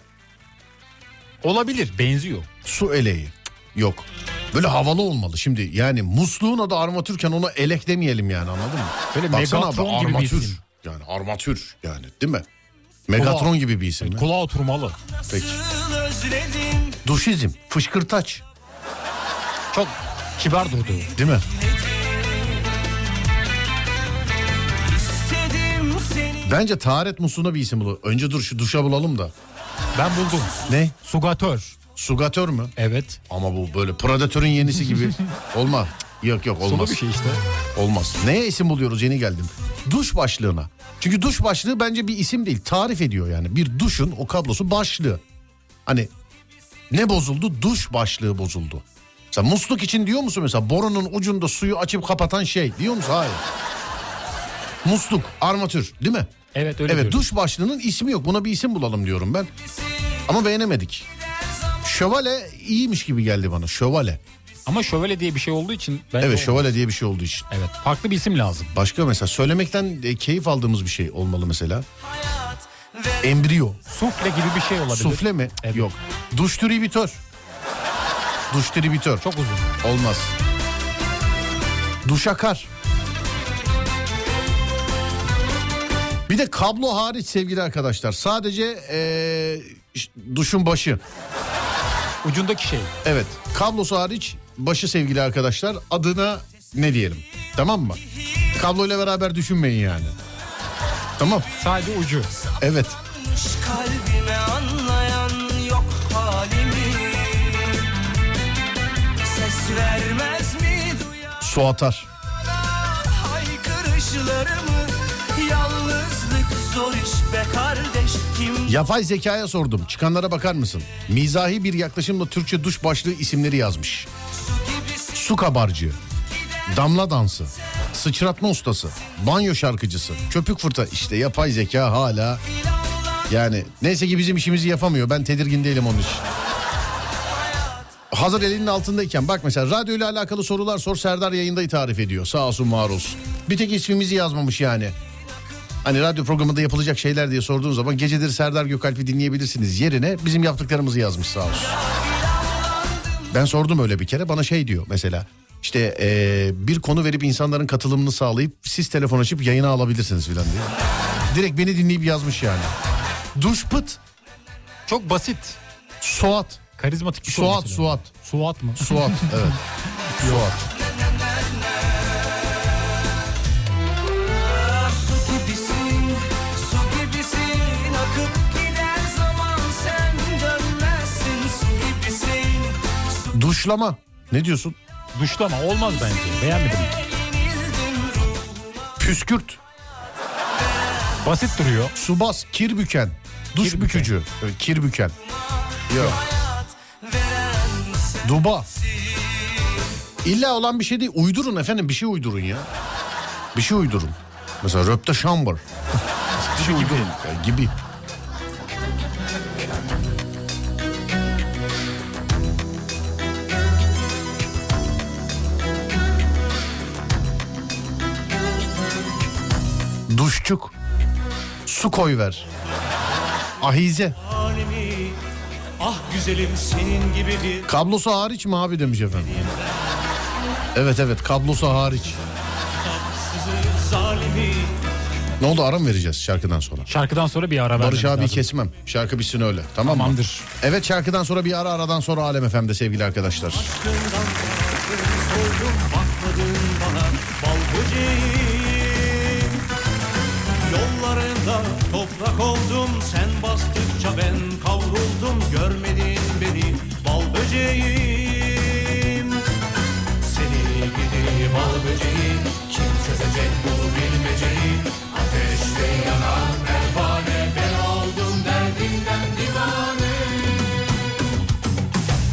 Olabilir. Benziyor. Su eleği. Yok. Böyle havalı olmalı. Şimdi yani musluğun adı armatürken ona elek demeyelim yani, anladın mı? Böyle baksana Megatron abi, gibi armatür. Bir isim. Yani armatür yani değil mi? Megatron kulağa, gibi bir isim. Evet, kulağa oturmalı. Peki. Duşizm. Fışkırtaç. Çok kibar durdu. Değil mi? Bence taharet musluğuna bir isim bulur. Önce dur şu duşa bulalım da. Ben buldum. Ne? Sugatör. Sugatör mü? Evet. Ama bu böyle predatörün yenisi gibi. Olmaz. Yok yok olmaz. Sulu bir şey işte. Olmaz. Neye isim buluyoruz, yeni geldim. Duş başlığına. Çünkü duş başlığı bence bir isim değil. Tarif ediyor yani. Bir duşun o kablosu başlığı. Hani ne bozuldu? Duş başlığı bozuldu. Mesela musluk için diyor musun mesela? Borunun ucunda suyu açıp kapatan şey diyor musun? Hayır. Musluk, armatür değil mi? Evet öyle. Evet diyorum. Duş başlığının ismi yok. Buna bir isim bulalım diyorum ben. Ama beğenemedik. Şövale iyiymiş gibi geldi bana. Şövale. Ama şövale diye bir şey olduğu için. Evet olmaz. Şövale diye bir şey olduğu için. Evet, farklı bir isim lazım. Başka mesela söylemekten keyif aldığımız bir şey olmalı mesela. Embriyo. Sufle gibi bir şey olabilir. Sufle mi? Evet. Yok. Duştribütör. Duştribütör. Çok uzun. Olmaz. Duşakar. Bir de kablo hariç sevgili arkadaşlar. Sadece ee, duşun başı. Ucundaki şey. Evet. Kablosu hariç başı sevgili arkadaşlar. Adına ne diyelim? Tamam mı? Kabloyla beraber düşünmeyin yani. Tamam. Sadece ucu. Evet. Kalbime anlayan yok halimi. Ses vermez mi duyan? Su atar. Haykırışlarımı. Yapay zekaya sordum. Çıkanlara bakar mısın? Mizahi bir yaklaşımla Türkçe duş başlığı isimleri yazmış. Su kabarcığı, damla dansı, sıçratma ustası, banyo şarkıcısı, köpük fırta. İşte yapay zeka hala yani neyse ki bizim işimizi yapamıyor. Ben tedirgin değilim onun için. Hazır elinin altındayken bak mesela radyoyla alakalı sorular sor, Serdar yayındayı tarif ediyor. Sağ olsun var olsun. Bir tek ismimizi yazmamış yani. Hani radyo programında yapılacak şeyler diye sorduğun zaman gecedir Serdar Gökalp'i dinleyebilirsiniz yerine bizim yaptıklarımızı yazmış sağ olsun. Ben sordum öyle bir kere, bana şey diyor mesela işte ee, bir konu verip insanların katılımını sağlayıp siz telefon açıp yayına alabilirsiniz filan diyor. Direkt beni dinleyip yazmış yani. Duşpıt. Çok basit. Suat. Karizmatik bir şey. Suat, Suat. Yani. Suat mı? Suat, evet. Suat. Duşlama. Ne diyorsun? Duşlama olmaz bence. Beğenmedim. Püskürt. Basit duruyor. Subas, kir büken, duş kir bükücü, büken. Evet, kir büken. Yok. Duba. İlla olan bir şey değil. Uydurun efendim, bir şey uydurun ya. Bir şey uydurun. Mesela röpte şambar. Bir şey uydurun yani gibi. Duşçuk. Su koyver. Ahize. Ah güzelim senin gibi bir... Kablosu hariç mi abi demiş efendim. Evet evet, kablosu hariç. Ne oldu, ara mı vereceğiz şarkıdan sonra? Şarkıdan sonra bir ara vermem. Barış abi kesmem. Şarkı bitsin öyle. Tamam mı? Tamamdır. Evet, şarkıdan sonra bir ara, aradan sonra Alem F M'de sevgili arkadaşlar. Yollarında toprak oldum, sen bastıkça ben kavruldum, görmedin beni bal böceğim. Seni gidi bal böceği, kim çözecek bu bilmeceyi? Ateşte yanan pervane, ben oldum derdinden divane.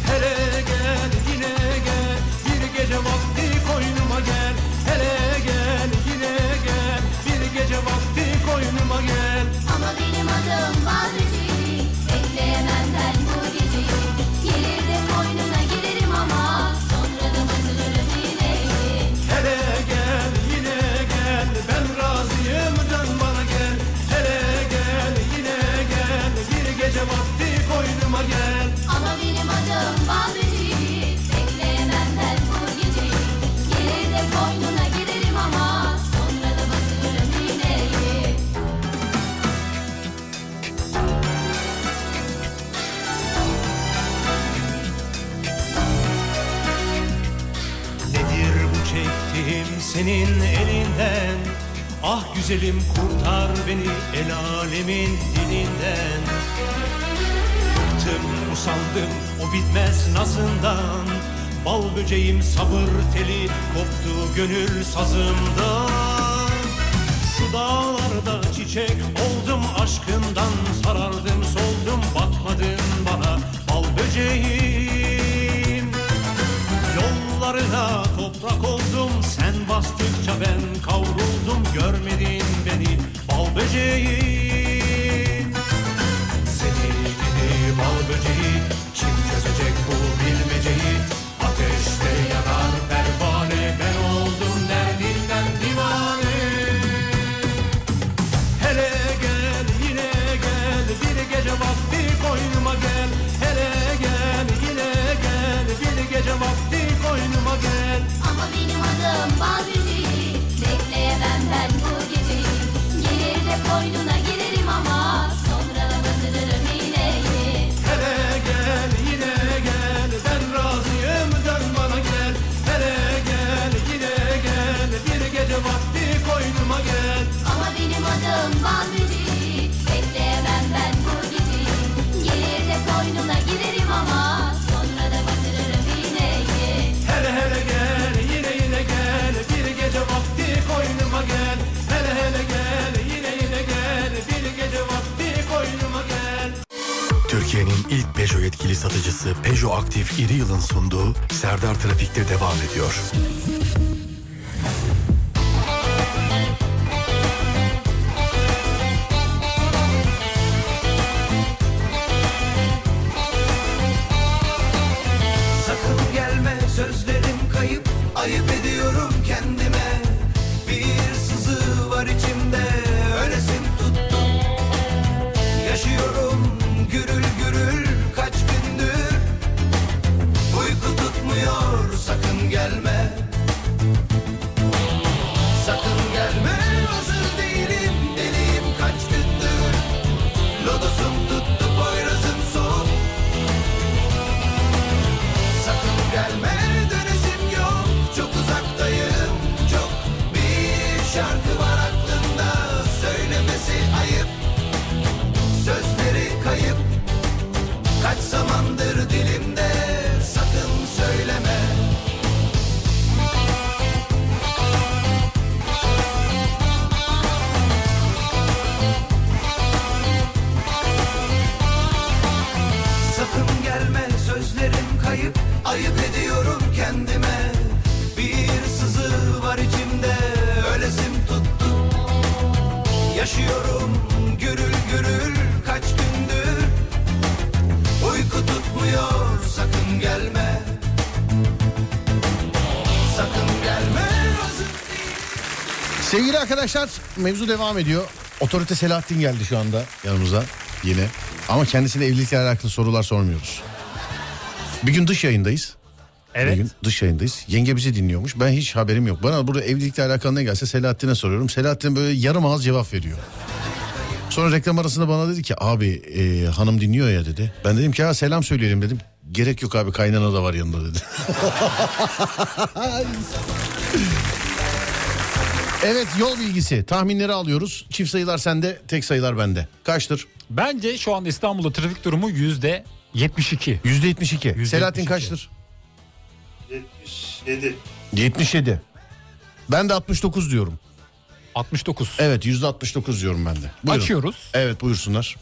Hele gel yine gel, bir gece vakti koynuma gel. Hele gel yine gel, bir gece vakti koynuma gel. Ama benim adım bal böceği, bekleyemem ben bu geceyi. Gelir de koynuna girerim ama sonra da üzülürüm yine. Hele gel yine gel, ben razıyım dön bana gel. Hele gel yine gel, bir gece vakti koynuma gel. Ama benim adım bal böceği, bekleyemem ben bu geceyi. Gelir de koynuna girerim ama sonra da üzülürüm yine. Senin elinden, ah güzelim kurtar beni el alemin dilinden. Bıktım usandım o bitmez nazından, bal böceğim sabır teli koptu gönül sazımdan. Şu dağlarda çiçek oldum aşkından, sarardım soldum bakmadın bana bal böceğim. Yollarına toprak oldum, sen bastıkça ben kavruldum, görmedin beni bal böceği. Seni gidi bal böceği, kim çözecek bu bilmeceyi? Ateşte yanar pervane, ben oldum derdinden divane. Hele gel yine gel, bir gece vakti koynuma gel. Hele gel yine gel, bir gece vakti koynuma gel. Ama benim adım bal böceği, bekleyemem ben bu geceyi. Gelir de koynuna girerim ama sonra da batırırım iğneyi. Hele gel yine gel, ben razıyım dön bana gel. Hele gel yine gel, bir gece vakti koynuma gel. Ama benim adım bal böceği, bekleyemem ben bu geceyi. Gelir de koynuna girerim ama sonra da batırırım iğneyi. Hele hele gel yine yine gel, bir gece vakti koynuma gel. Hele hele gel yine yine gel, bir gece vakti koynuma gel. Türkiye'nin ilk Peugeot yetkili satıcısı Peugeot Aktif İri Yıl'ın sunduğu Serdar Trafik'te devam ediyor. Ayıp ediyorum kendime, bir sızı var içimde, ölesim tuttu. Yaşıyorum gürül gürül kaç gündür, uyku tutmuyor, sakın gelme. Sakın gelme, hazır değilim, deliyim kaç gündür. Lodosum tuttu, boyrazım soğuk. Sakın gelme, çok uzaktayım, çok. Bir şarkı var aklımda, söylemesi ayıp, sözleri kayıp. Kaç zamandır dilimde, sakın söyleme. Sakın gelme, sözlerim kayıp, ayıp ediyorum kendime. Sızı var içimde, ölesim tuttu. Yaşıyorum gürül gürül kaç gündür, uyku tutmuyor, sakın gelme. Sakın gelme. Sevgili arkadaşlar, mevzu devam ediyor. Otorite Selahattin geldi şu anda yanımıza. yine. Ama kendisine evlilikle alakalı sorular sormuyoruz. Bir gün dış yayındayız. Evet. Bir gün dış yayındayız. Yenge bizi dinliyormuş. Ben hiç haberim yok. Bana burada evlilikle alakalı ne gelse Selahattin'e soruyorum. Selahattin böyle yarım ağız cevap veriyor. Sonra reklam arasında bana dedi ki abi e, hanım dinliyor ya dedi. Ben dedim ki ha selam söyleyelim dedim. Gerek yok abi kaynana da var yanında dedi. Evet, yol bilgisi tahminleri alıyoruz. Çift sayılar sende, tek sayılar bende. Kaçtır? Bence şu anda İstanbul'da trafik durumu yüzde yetmiş iki. yüzde yetmiş iki. Selahattin kaçtır? yetmiş yedi. yetmiş yedi. Ben de altmış dokuz diyorum. altmış dokuz. Evet, yüzde altmış dokuz diyorum ben de. Buyurun. Açıyoruz. Evet, buyursunlar.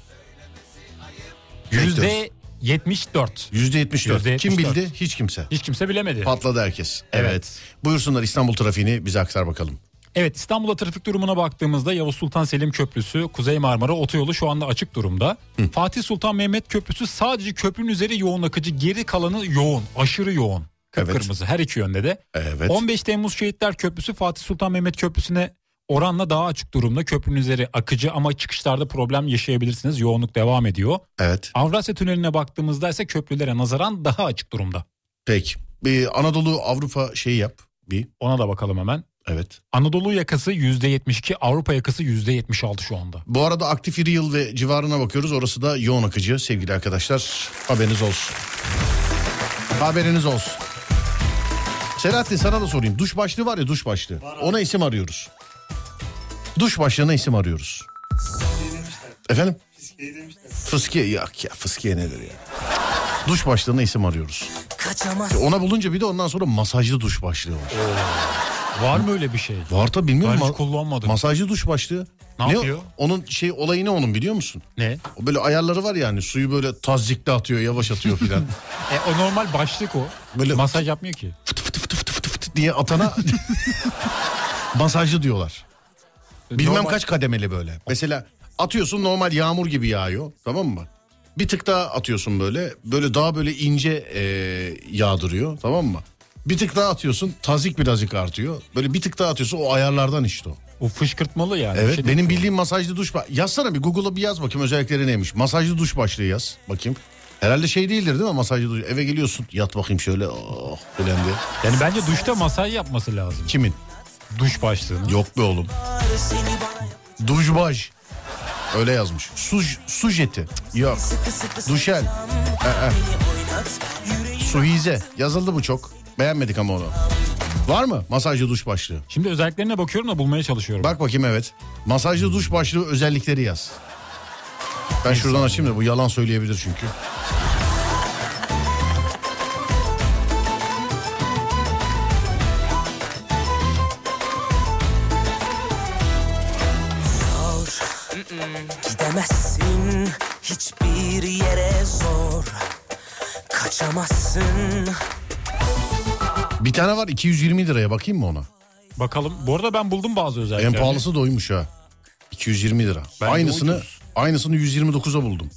yüzde yetmiş dört. yüzde yetmiş dört. yüzde yetmiş dört. Kim bildi? Hiç kimse. Hiç kimse bilemedi. Patladı herkes. Evet. Evet. Buyursunlar, İstanbul trafiğini bize aktar bakalım. Evet, İstanbul'da trafik durumuna baktığımızda Yavuz Sultan Selim Köprüsü, Kuzey Marmara Otoyolu şu anda açık durumda. Hı. Fatih Sultan Mehmet Köprüsü sadece köprünün üzeri yoğun akıcı, geri kalanı yoğun, aşırı yoğun. Kıpkırmızı, evet. Her iki yönde de. Evet. on beş Temmuz Şehitler Köprüsü Fatih Sultan Mehmet Köprüsü'ne oranla daha açık durumda. Köprünün üzeri akıcı ama çıkışlarda problem yaşayabilirsiniz. Yoğunluk devam ediyor. Evet. Avrasya Tüneli'ne baktığımızda ise köprülere nazaran daha açık durumda. Peki. Bir Anadolu Avrupa şeyi yap. Bir. Ona da bakalım hemen. Evet. Anadolu yakası yüzde yetmiş iki, Avrupa yakası yüzde yetmiş altı şu anda. Bu arada aktif iri yıl ve civarına bakıyoruz. Orası da yoğun akıcı sevgili arkadaşlar. Haberiniz olsun. Haberiniz olsun. Selahattin sana da sorayım. Duş başlığı var ya, duş başlığı. Ona isim arıyoruz. Duş başlığına isim arıyoruz. Fıskiye demişler. Efendim? Fıskiye demişler. Fıskiye yok ya, fıskiye nedir ya? Duş başlığına isim arıyoruz. Kaçamaz. Ona bulunca bir de ondan sonra masajlı duş başlığı var. Oo. Var mı öyle bir şey? Var tabii, bilmiyorum. Ben hiç kullanmadım. Masajlı duş başlığı. Ne, ne yapıyor? Onun şey olayı ne onun biliyor musun? Ne? O böyle ayarları var yani, suyu böyle tazikle atıyor, yavaş atıyor filan. e, o normal başlık o. Böyle masaj yapmıyor ki. Fıt fıt fıt fıt fıt fıt diye atana masajlı diyorlar. Bilmem normal... kaç kademeli böyle. Mesela atıyorsun, normal yağmur gibi yağıyor, tamam mı? Bir tık daha atıyorsun böyle. Böyle daha böyle ince ee, yağdırıyor, tamam mı? Bir tık daha atıyorsun, tazik birazcık artıyor. Böyle bir tık daha atıyorsun, o ayarlardan işte o. O fışkırtmalı yani. Evet, şey benim bildiğim masajlı duş başlığı. Yazsana bir, Google'a bir yaz bakayım özellikleri neymiş. Masajlı duş başlığı yaz bakayım. Herhalde şey değildir değil mi masajlı duş? Eve geliyorsun, yat bakayım şöyle. Oh, ölen diye. Yani bence duşta masaj yapması lazım. Kimin? Duş başlığını. Yok be oğlum. Duş baş. Öyle yazmış. Suj, sujeti. Yok. Duşel. E-e. Suhize. Yazıldı bu çok. Beğenmedik ama onu. Var mı masajlı duş başlığı? Şimdi özelliklerine bakıyorum da bulmaya çalışıyorum. Bak bakayım, evet. Masajlı duş başlığı özellikleri yaz. Ben şuradan açayım da bu yalan söyleyebilir çünkü. Gidemezsin hiçbir yere, zor kaçamazsın. Bir tane var iki yüz yirmi liraya, bakayım mı ona? Bakalım. Bu arada ben buldum bazı özellikleri. En pahalısı da oymuş ha. iki yüz yirmi lira. Ben aynısını aynısını yüz yirmi dokuza buldum.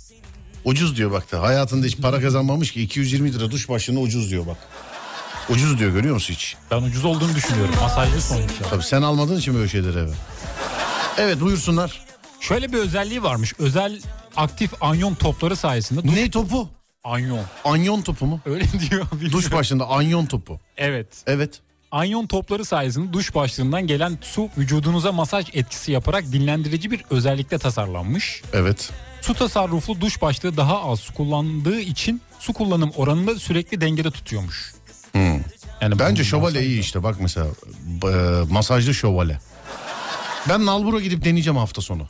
Ucuz diyor bak da. Hayatında hiç para kazanmamış ki, iki yüz yirmi lira duş başlığına ucuz diyor bak. Ucuz diyor, görüyor musun hiç? Ben ucuz olduğunu düşünüyorum. Masajlı sonuç. Tabii sen almadığın için böyle şeyleri eve. Evet, buyursunlar. Şöyle bir özelliği varmış. Özel aktif anyon topları sayesinde... Duş... Ne topu? Anyon. Anyon topu mu? Öyle diyor. Bilmiyorum. Duş başlığında anyon topu. Evet. Evet. Anyon topları sayesinde duş başlığından gelen su vücudunuza masaj etkisi yaparak dinlendirici bir özellikle tasarlanmış. Evet. Su tasarruflu duş başlığı daha az su kullandığı için su kullanım oranını sürekli dengede tutuyormuş. Hmm. Yani bence şövalye iyi işte. Bak mesela masajlı şövalye. Ben Nalbur'a gidip deneyeceğim hafta sonu.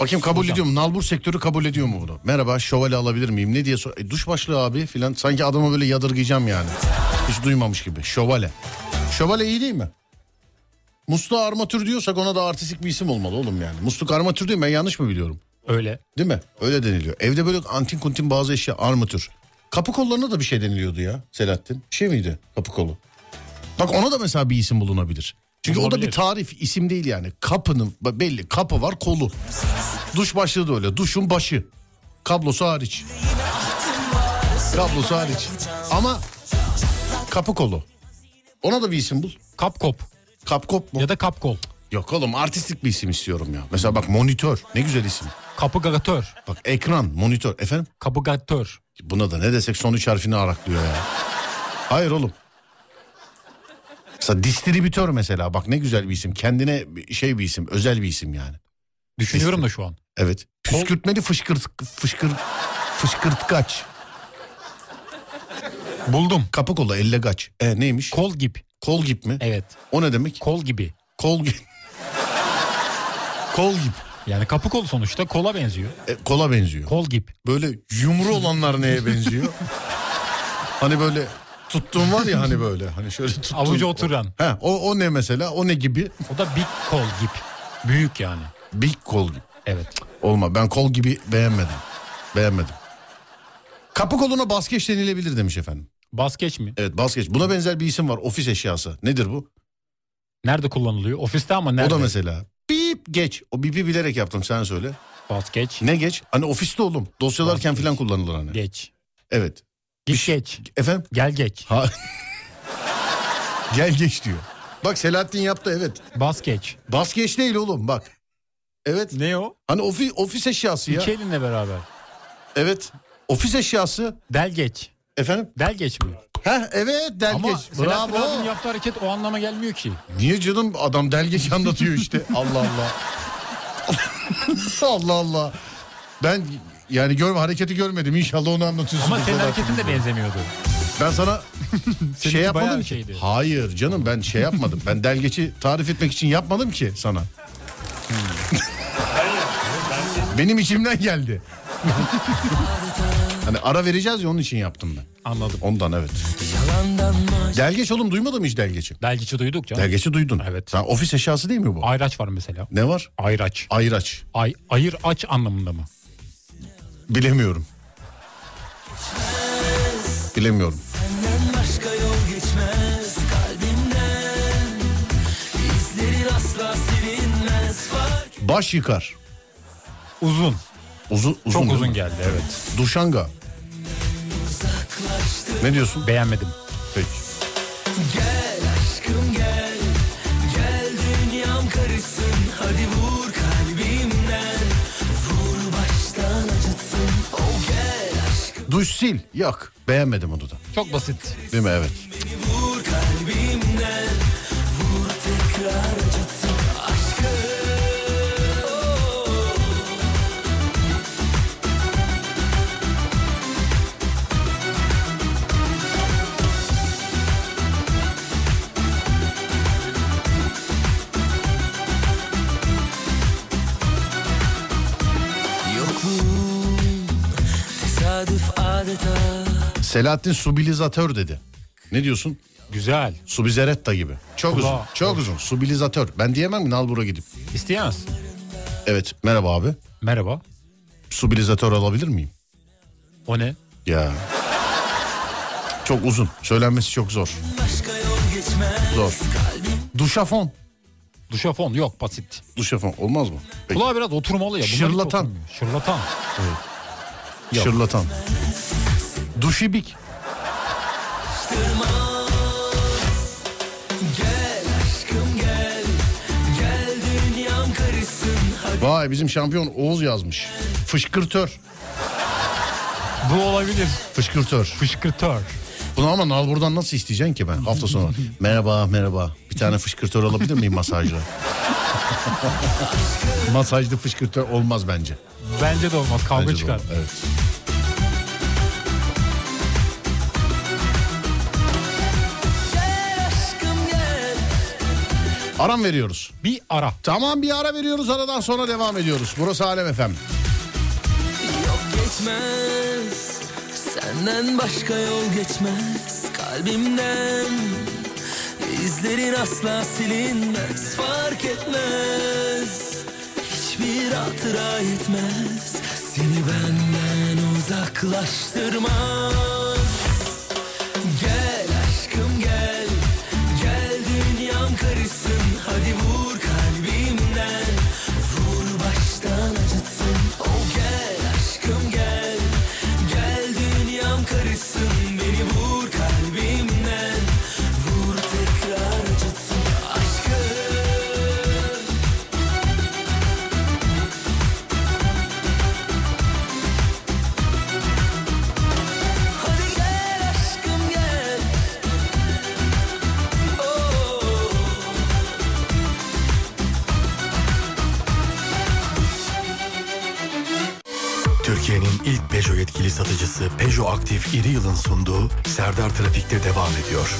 Bakayım kabul Hocam. ediyor mu? Nalbur sektörü kabul ediyor mu bunu? Merhaba, şövalye alabilir miyim? Ne diye sor... E, duş başlığı abi filan. Sanki adama böyle yadırgayacağım yani. Hiç duymamış gibi. Şövalye. Şövalye iyi değil mi? Musluk armatür diyorsak ona da artistik bir isim olmalı oğlum yani. Musluk armatür değil mi? Ben yanlış mı biliyorum? Öyle. Değil mi? Öyle deniliyor. Evde böyle antin kuntin bazı eşya, armatür. Kapı kollarına da bir şey deniliyordu ya Selahattin. Bir şey miydi kapı kolu? Bak ona da mesela bir isim bulunabilir. Çünkü olabilir. O da bir tarif, isim değil yani. Kapının belli, kapı var, kolu. Duş başlığı da öyle. Duşun başı. Kablosu hariç. Kablosu hariç. Ama kapı kolu. Ona da bir isim bul. Kapkop. Kapkop mu? Ya da kapkol. Yok oğlum, artistik bir isim istiyorum ya. Mesela bak, monitör ne güzel isim. Kapıgatör. Bak, ekran, monitör efendim. Kapıgatör. Buna da ne desek son üç harfini araklıyor ya. Hayır oğlum. Mesela distribütör mesela, bak ne güzel bir isim. Kendine şey bir isim, özel bir isim yani. Düşünüyorum da şu an. Evet. Püskürtmeli fışkırt, fışkır, fışkırtkaç. Buldum. Kapı kola, ellegaç. E neymiş? Kol gibi. Kol gibi mi? Evet. O ne demek? Kol gibi. Kol gibi. Kol gibi. Yani kapı kolu sonuçta, kola benziyor. E, kola benziyor. Kol gibi. Böyle yumru olanlar neye benziyor? Hani böyle tuttuğum var ya, hani böyle. Hani şöyle tuttuğum. Avucu oturan. He, o, o ne mesela? O ne gibi? O da big kol gibi. Büyük yani. Big kol gibi. Evet. Olma, ben kol gibi beğenmedim. Beğenmedim. Kapı koluna baskeç denilebilir demiş efendim. Baskeç mi? Evet, baskeç. Buna benzer bir isim var, ofis eşyası. Nedir bu? Nerede kullanılıyor? Ofiste ama nerede? O da mesela. Bip geç. O bipi bilerek yaptım, sen söyle. Baskeç. Ne geç? Hani ofiste oğlum. Dosyalarken falan kullanılır hani. Geç. Evet. Git geç. Efendim? Gel geç. Ha. Gel geç diyor. Bak, Selahattin yaptı, evet. Baskeç. Baskeç değil oğlum bak. Evet. Ne o? Hani ofis, ofis eşyası ya. İki elinle beraber. Evet. Ofis eşyası. Delgeç. Efendim? Delgeç mi? Heh, evet, delgeç. Ama Selahattin abinin yaptığı hareket o anlama gelmiyor ki. Niye canım, adam delgeç anlatıyor işte. Allah Allah. Allah Allah. Ben yani gör, hareketi görmedim, inşallah onu anlatıyorsun. Ama senin hareketin de benzemiyordu. Ben sana şey yapmadım ki. Şeydi. Hayır canım, ben şey yapmadım. Ben delgeçi tarif etmek için yapmadım ki sana. Benim içimden geldi. Hani ara vereceğiz ya, onun için yaptım ben. Anladım. Ondan evet. Delgeç oğlum, duymadın mı hiç delgeçi? Delgeçi duyduk canım. Delgeçi duydun. Evet. Ha, ofis eşyası değil mi bu? Ayraç var mesela. Ne var? Ayraç. Ayraç. Ay, ayır aç anlamında mı? Bilemiyorum. Bilemiyorum. Senden başka yol geçmez kalbimden. İzlerin asla silinmez. Baş yıkar. Uzun. Uzun, uzun. Çok uzun geldi, evet. Duşanga. Ne diyorsun? Beğenmedim. Peki. Gel aşkım gel. Gel dünyam karışsın. Hadi vur kalbimden. Vur baştan acıtsın. Oh gel aşkım. Duş sil. Yok. Beğenmedim onu da. Çok basit. Değil mi? Evet. Beni vur kalbimden. Vur tekrar acıtsın. Aşkım. Selahattin subilizatör dedi. Ne diyorsun? Güzel. Subizeretta gibi. Çok Kulağı. uzun. Çok evet. uzun. Subilizatör. Ben diyemem mi? Nalbur'a gidip. İsteyemez. Evet. Merhaba abi. Merhaba. Subilizatör alabilir miyim? O ne? Ya. Çok uzun. Söylenmesi çok zor. Zor. Duşafon. Duşafon yok, basit. Duşafon olmaz mı? Peki. Kulağa biraz oturmalı ya. Şırlatan. Şırlatan. Evet. Yok. Şırlatan. Duşibik. Vay, bizim şampiyon Oğuz yazmış. Fışkırtör. Bu olabilir. Fışkırtör. Fışkırtör. Bunu ama Nalbur'dan nasıl isteyeceksin ki ben hafta sonu? Merhaba merhaba, bir tane fışkırtör alabilir miyim masajlı? Masajlı fışkırtör olmaz bence. Bence de olmaz, kavga bence çıkar. Evet. Aram veriyoruz. Bir ara. Tamam, bir ara veriyoruz, aradan sonra devam ediyoruz. Burası Alem F M. Yok geçmez, senden başka yol geçmez kalbimden. İzlerin asla silinmez, fark etmez. Hiçbir hatıra etmez, seni benden uzaklaştırmaz. Gel aşkım gel, gel dünyam karışsın. Hadi vur kalbimden, vur baştan acıtsın. Oh gel aşkım gel, gel dünyam karışsın. Beni vur kalbimden, vur tekrar acıtsın aşkım. Türkiye'nin ilk Peugeot yetkili satıcısı Peugeot Aktif İri Yıl'ın sunduğu Serdar Trafikte devam ediyor.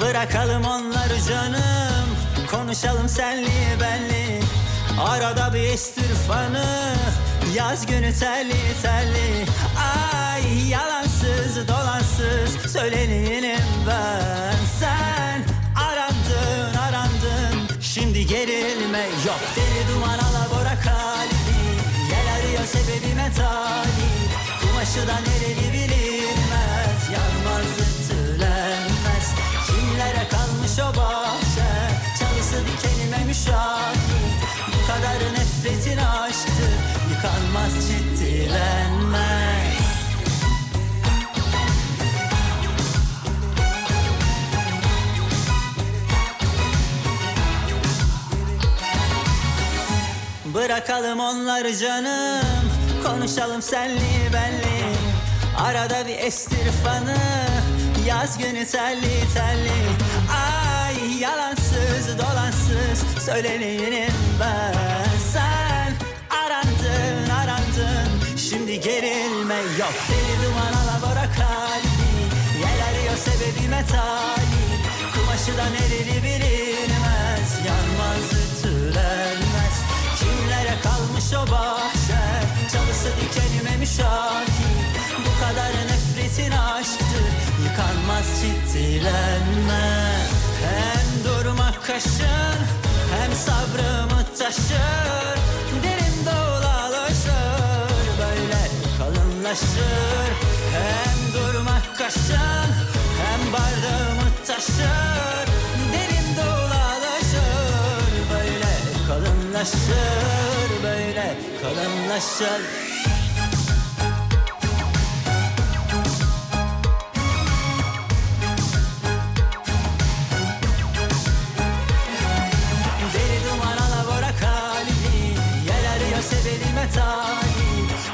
Bırakalım onları canım, konuşalım senli benli. Arada bir istirfanı, yaz günü telli telli. Ay yalansız dolansız söyleneyim ben. Sen arandın arandın, şimdi gerilme yok. Deli duman alabora kalbi, gel arıyor sebebime talip. Kumaşı da nereli bilinmez, yanmaz ütülenmez. Kimlere kalmış o bahçe, çalısı dikenime müşahit. Bu kadar nefretin aşktı, yıkanmaz ciddilenmez. Bırakalım onları canım, konuşalım senli benli. Arada bir estirfanı, yaz günü telli telli. Ay yalansız dolansız söyleneyim ben. Sen arandın arandın, şimdi gerilme yok. Deli duman alabora kalbi, yel arıyor sebebime talip. Kumaşı da nereli bilinmez, yanmaz ütülenmez. Kimlere kalmış o bahçe, çalısı dikenime müşahit. Bu kadar nefretin aşktı, yıkanmaz ciddilenme. Hem durmak kaşın, hem sabrımı taşır. Derim dolalaşır, böyle kalınlaşır. Hem durmak kaşın, hem bardağımı taşır. Derim dolalaşır, böyle kalınlaşır. Böyle kalınlaşır. Talip,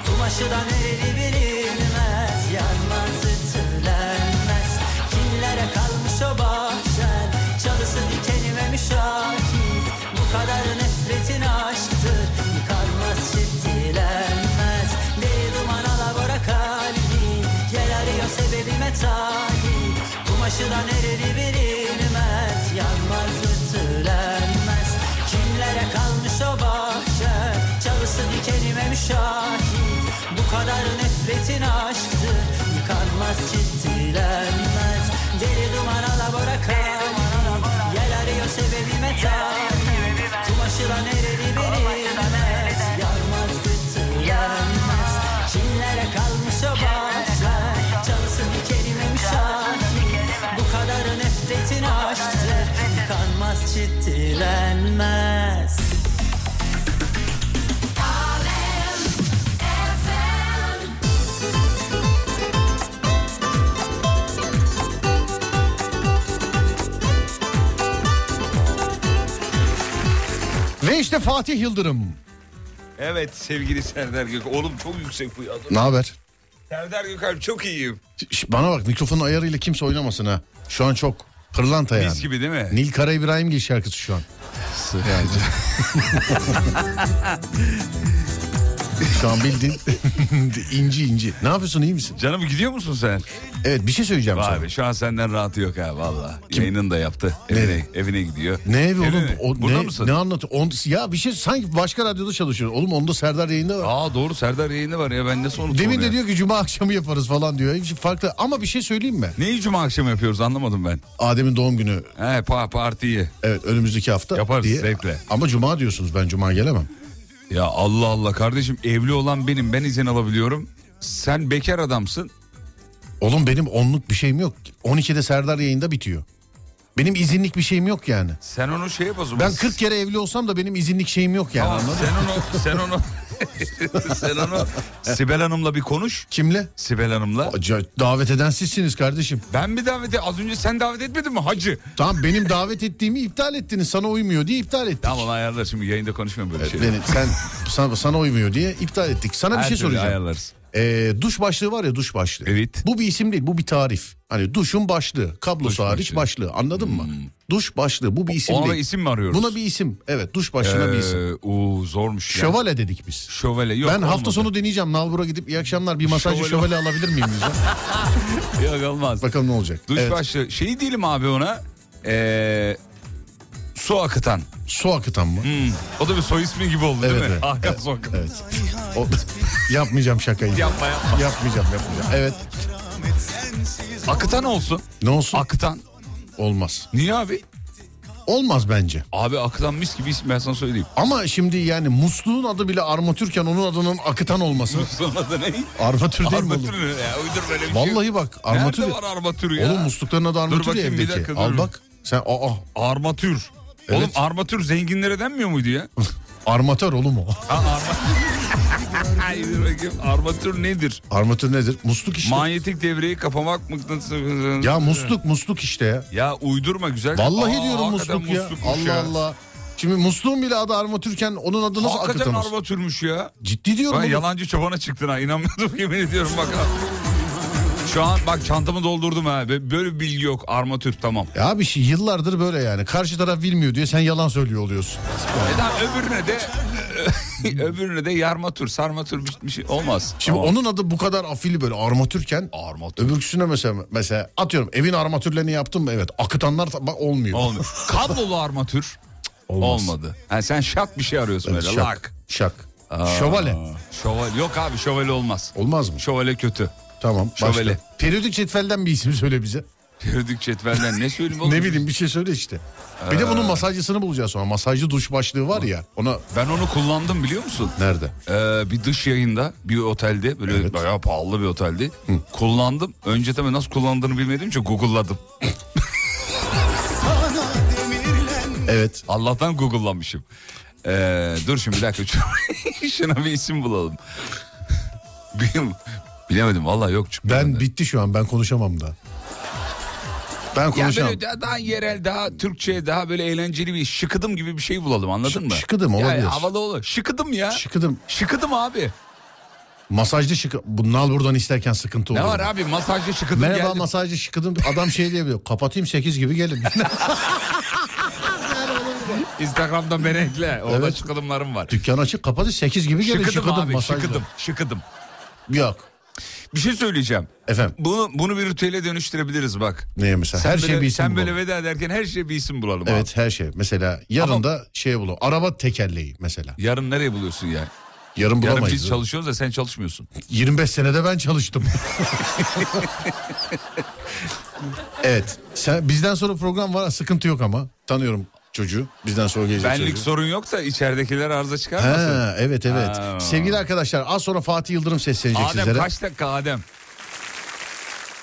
kumaşı da nereli bilinmez, yanmaz ütülenmez. Kimlere kalmış o bahçen, çalısı dikenime müşahit. Bu kadar nefretin aşktır, yıkanmaz ciddilenmez. Deli duman alabora kalbi, gel arıyor sebebime talip. Kumaşı da nereli bilinmez, yanmaz ütülenmez. Kimlere kalmış o bahçen, çalısı dikenime müşahit. Bu kadar nefretin aşktı, yıkanmaz ciddilenmez. Deli duman alabora kalbi, gel arıyor sebebime talip. Kumaşıla nereli bilinmez, yanmaz bütünlenmez. Kimlere kalmış o bahçe, çalısı dikenime müşahit. Bu kadar nefretin aşktı, yıkanmaz ciddilenmez. Ve işte Fatih Yıldırım. Evet sevgili Serdar Gökalp. Oğlum çok yüksek bu ya. Ne haber? Serdar Gökalp çok iyiyim. Bana bak, mikrofonun ayarıyla kimse oynamasın ha. Şu an çok pırlanta yani. Mis gibi değil mi? Nil Kara İbrahimgil şarkısı şu an. Yani. Şu an bildin. inci inci. Ne yapıyorsun, iyi misin? Canım gidiyor musun sen? Evet, bir şey söyleyeceğim sana. Abi şu an senden rahatı yok ha valla. Yayının da yaptı. Evine, evine gidiyor. Ne evi oğlum? O, Burada ne, mısın? Ne anlatıyorsun? Ya bir şey, sanki başka radyoda çalışıyor. Oğlum onda Serdar yayında var. Aa doğru, Serdar yayında var ya, ben nasıl unuttum. Demin de diyor ki cuma akşamı yaparız falan diyor. Hiç farklı ama bir şey söyleyeyim mi? Neyi cuma akşamı yapıyoruz anlamadım ben. Adem'in doğum günü. He pa partiyi. Evet önümüzdeki hafta. Yaparız diye. Zevkle. Ama cuma diyorsunuz, ben cuma gelemem. Ya Allah Allah kardeşim, evli olan benim, ben izin alabiliyorum. Sen bekar adamsın. Oğlum benim onluk bir şeyim yok. on ikide Serdar yayında bitiyor. Benim izinlik bir şeyim yok yani. Sen onu şey yap o zaman. Ben kırk kere evli olsam da benim izinlik şeyim yok yani. Tamam, sen onu sen onu Sen onu Sibel Hanım'la bir konuş. Kimle? Sibel Hanım'la. Davet eden sizsiniz kardeşim. Ben mi davet ettim? Az önce sen davet etmedin mi hacı? Tamam, benim davet ettiğimi iptal ettiniz. Sana uymuyor diye iptal ettik. Tamam, ayarlar şimdi yayında konuşmuyorum böyle evet, şeyleri. Sen, sana, sana uymuyor diye iptal ettik. Sana her bir şey soracağım. Ayarlarız. E, duş başlığı var ya, duş başlığı. Evet. Bu bir isim değil, bu bir tarif. Hani duşun başlığı, kablosu duş hariç başlığı. başlığı. Anladın hmm. mı? Duş başlığı, bu bir isim ona değil. Ona isim mi arıyoruz? Buna bir isim. Evet, duş başlığına ee, bir isim. Oo, zormuş ya. Şövalye dedik biz. Şövalye yok. Ben olmadı. Hafta sonu deneyeceğim. Nalbur'a gidip iyi akşamlar bir masajcı şövalye, şövalye alabilir miyim? Yok, olmaz. Bakalım ne olacak. Duş evet. başlığı. Şey değilim abi ona. Eee... Su akıtan. Su akıtan mı? Hmm. O da bir soy ismi gibi oldu evet, değil mi? Evet. Ahkam evet, su akıtan. Evet. O, yapmayacağım şakayı. Yapma yapma. Yapmayacağım yapmayacağım. Evet. Akıtan olsun. Ne olsun? Akıtan. Olmaz. Niye abi? Olmaz bence. Abi akıtan mis gibi ismi, ben sana söyleyeyim. Ama şimdi yani musluğun adı bile armatürken onun adının akıtan olması. Musluğun adı ne? Armatür değil mi oğlum? Armatür ya, uydur böyle bir şey. Vallahi bak armatür. Nerede var armatür ya? Oğlum muslukların adı armatür ya evdeki. Dakika, al bak sen aa armatür. Evet. Oğlum armatür zenginlere denmiyor muydu ya? Armatör oğlum o. Ha, armatür. Armatür nedir? Armatür nedir? Musluk işte. Manyetik devreyi kapamak mıknatısı. Ya musluk musluk işte ya. Ya uydurma güzel. Vallahi Aa, diyorum musluk ya. Allah ya. Allah. Şimdi musluğun bile adı armatürken onun adı nasıl akıtamaz? Hakikaten armatürmüş ya. Ciddi diyorum. Ben yalancı çobana çıktın ha, inanmıyordum yemin ediyorum bak. Şu an bak çantamı doldurdum ha. Böyle bir bilgi yok. Armatür tamam. Ya bir şey yıllardır böyle yani. Karşı taraf bilmiyor diye sen yalan söylüyor oluyorsun. Neden öbürüne de öbürüne de yarmatür, sarmatür bir şey olmaz. Şimdi tamam. Onun adı bu kadar afili böyle armatürken. Armatür. Öbürküsüne mesela mesela atıyorum evin armatürlerini yaptın mı? Evet. Akıtanlar bak olmuyor. Olmuyor. Kablolu armatür olmaz. Olmadı. Yani sen şak bir şey arıyorsun evet, böyle. Şak. Lak. Şak. Aa, şövalye. Şövalye. Yok abi şövalye olmaz. Olmaz mı? Şövalye kötü. Tamam. Şövalye. Başla. Periyodik cetvelden bir isim söyle bize. Periyodik cetvelden ne söyleyeyim oğlum? Ne bileyim bir şey söyle işte. Ee... Bir de bunun masajcısını bulacağız sonra. Masajcı duş başlığı var ya. Ona ben onu kullandım biliyor musun? Nerede? Ee, bir dış yayında bir otelde böyle evet. bayağı pahalı bir oteldi. Hı. Kullandım. Önce tabii nasıl kullandığını bilmediğim için Google'ladım. Evet. Allah'tan Google'lamışım. Ee, dur şimdi bir dakika. Şuna bir isim bulalım. Benim... Bilemedim vallahi yok çünkü. Ben yani. Bitti şu an ben konuşamam da. Ben konuşamam. Ya daha, daha yerel, daha Türkçe, daha böyle eğlenceli bir şıkıdım gibi bir şey bulalım anladın Ş- mı? Şıkıdım olabilir. Yani havalı olur. Şıkıdım ya. Şıkıdım. Şıkıdım abi. Masajcı şıkı... Nal buradan isterken sıkıntı oluyor. Ne var abi masajcı şıkıdım geldim. Merhaba masajcı şıkıdım. Adam şey diyebiliyor. Kapatayım sekiz gibi gelin. Instagram'dan beni ekle. Orada evet. şıkıdımlarım var. Dükkan açık kapatın sekiz gibi gelin. Şıkıdım, şıkıdım abi masajcı. şıkıdım. Şıkıdım. Yok. Bir şey söyleyeceğim. Efendim. Bunu bunu bir ritüele dönüştürebiliriz bak. Neye mesela? Sen her şey bir isim. Sen böyle veda ederken her şey bir isim bulalım. Evet abi. Her şey. Mesela yarın ama, da şey bulalım. Araba tekerleği mesela. Yarın nereye buluyorsun ya? Yani? Yarın bulamayız. Yarın biz çalışıyoruz da sen çalışmıyorsun. yirmi beş senede ben çalıştım. Evet. Sen bizden sonra program var. Sıkıntı yok ama. Tanıyorum. Çocuğu bizden sonra gelecek. Benlik çocuğu. Sorun yoksa içeridekiler arıza çıkarmasın. Ha, evet evet. Ha. Sevgili arkadaşlar az sonra Fatih Yıldırım seslenecek Adem, sizlere. Adem kaç dakika Adem?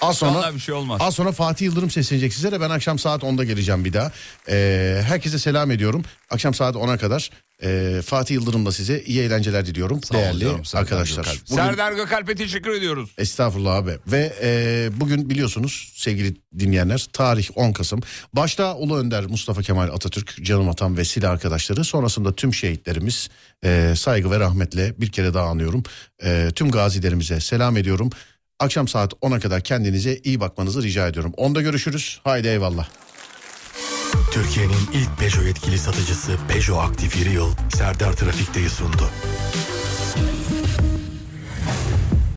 Az sonra, vallahi bir şey olmaz. Az sonra Fatih Yıldırım seslenecek sizlere. Ben akşam saat onda geleceğim bir daha. Ee, herkese selam ediyorum. Akşam saat ona kadar e, Fatih Yıldırım'la size iyi eğlenceler diliyorum. Sağ değerli diyorum, arkadaşlar. Gökalp. Bugün... Serdar Gökalp'e teşekkür ediyoruz. Estağfurullah abi. Ve e, bugün biliyorsunuz sevgili dinleyenler tarih on Kasım. Başta Ulu Önder Mustafa Kemal Atatürk, canım atam ve silah arkadaşları. Sonrasında tüm şehitlerimiz e, saygı ve rahmetle bir kere daha anıyorum. E, tüm gazilerimize selam ediyorum. Akşam saat ona kadar kendinize iyi bakmanızı rica ediyorum. Onda görüşürüz. Haydi eyvallah. Türkiye'nin ilk Peugeot yetkili satıcısı Peugeot Aktif Yeni Yıl Serdar Trafikte'yi sundu.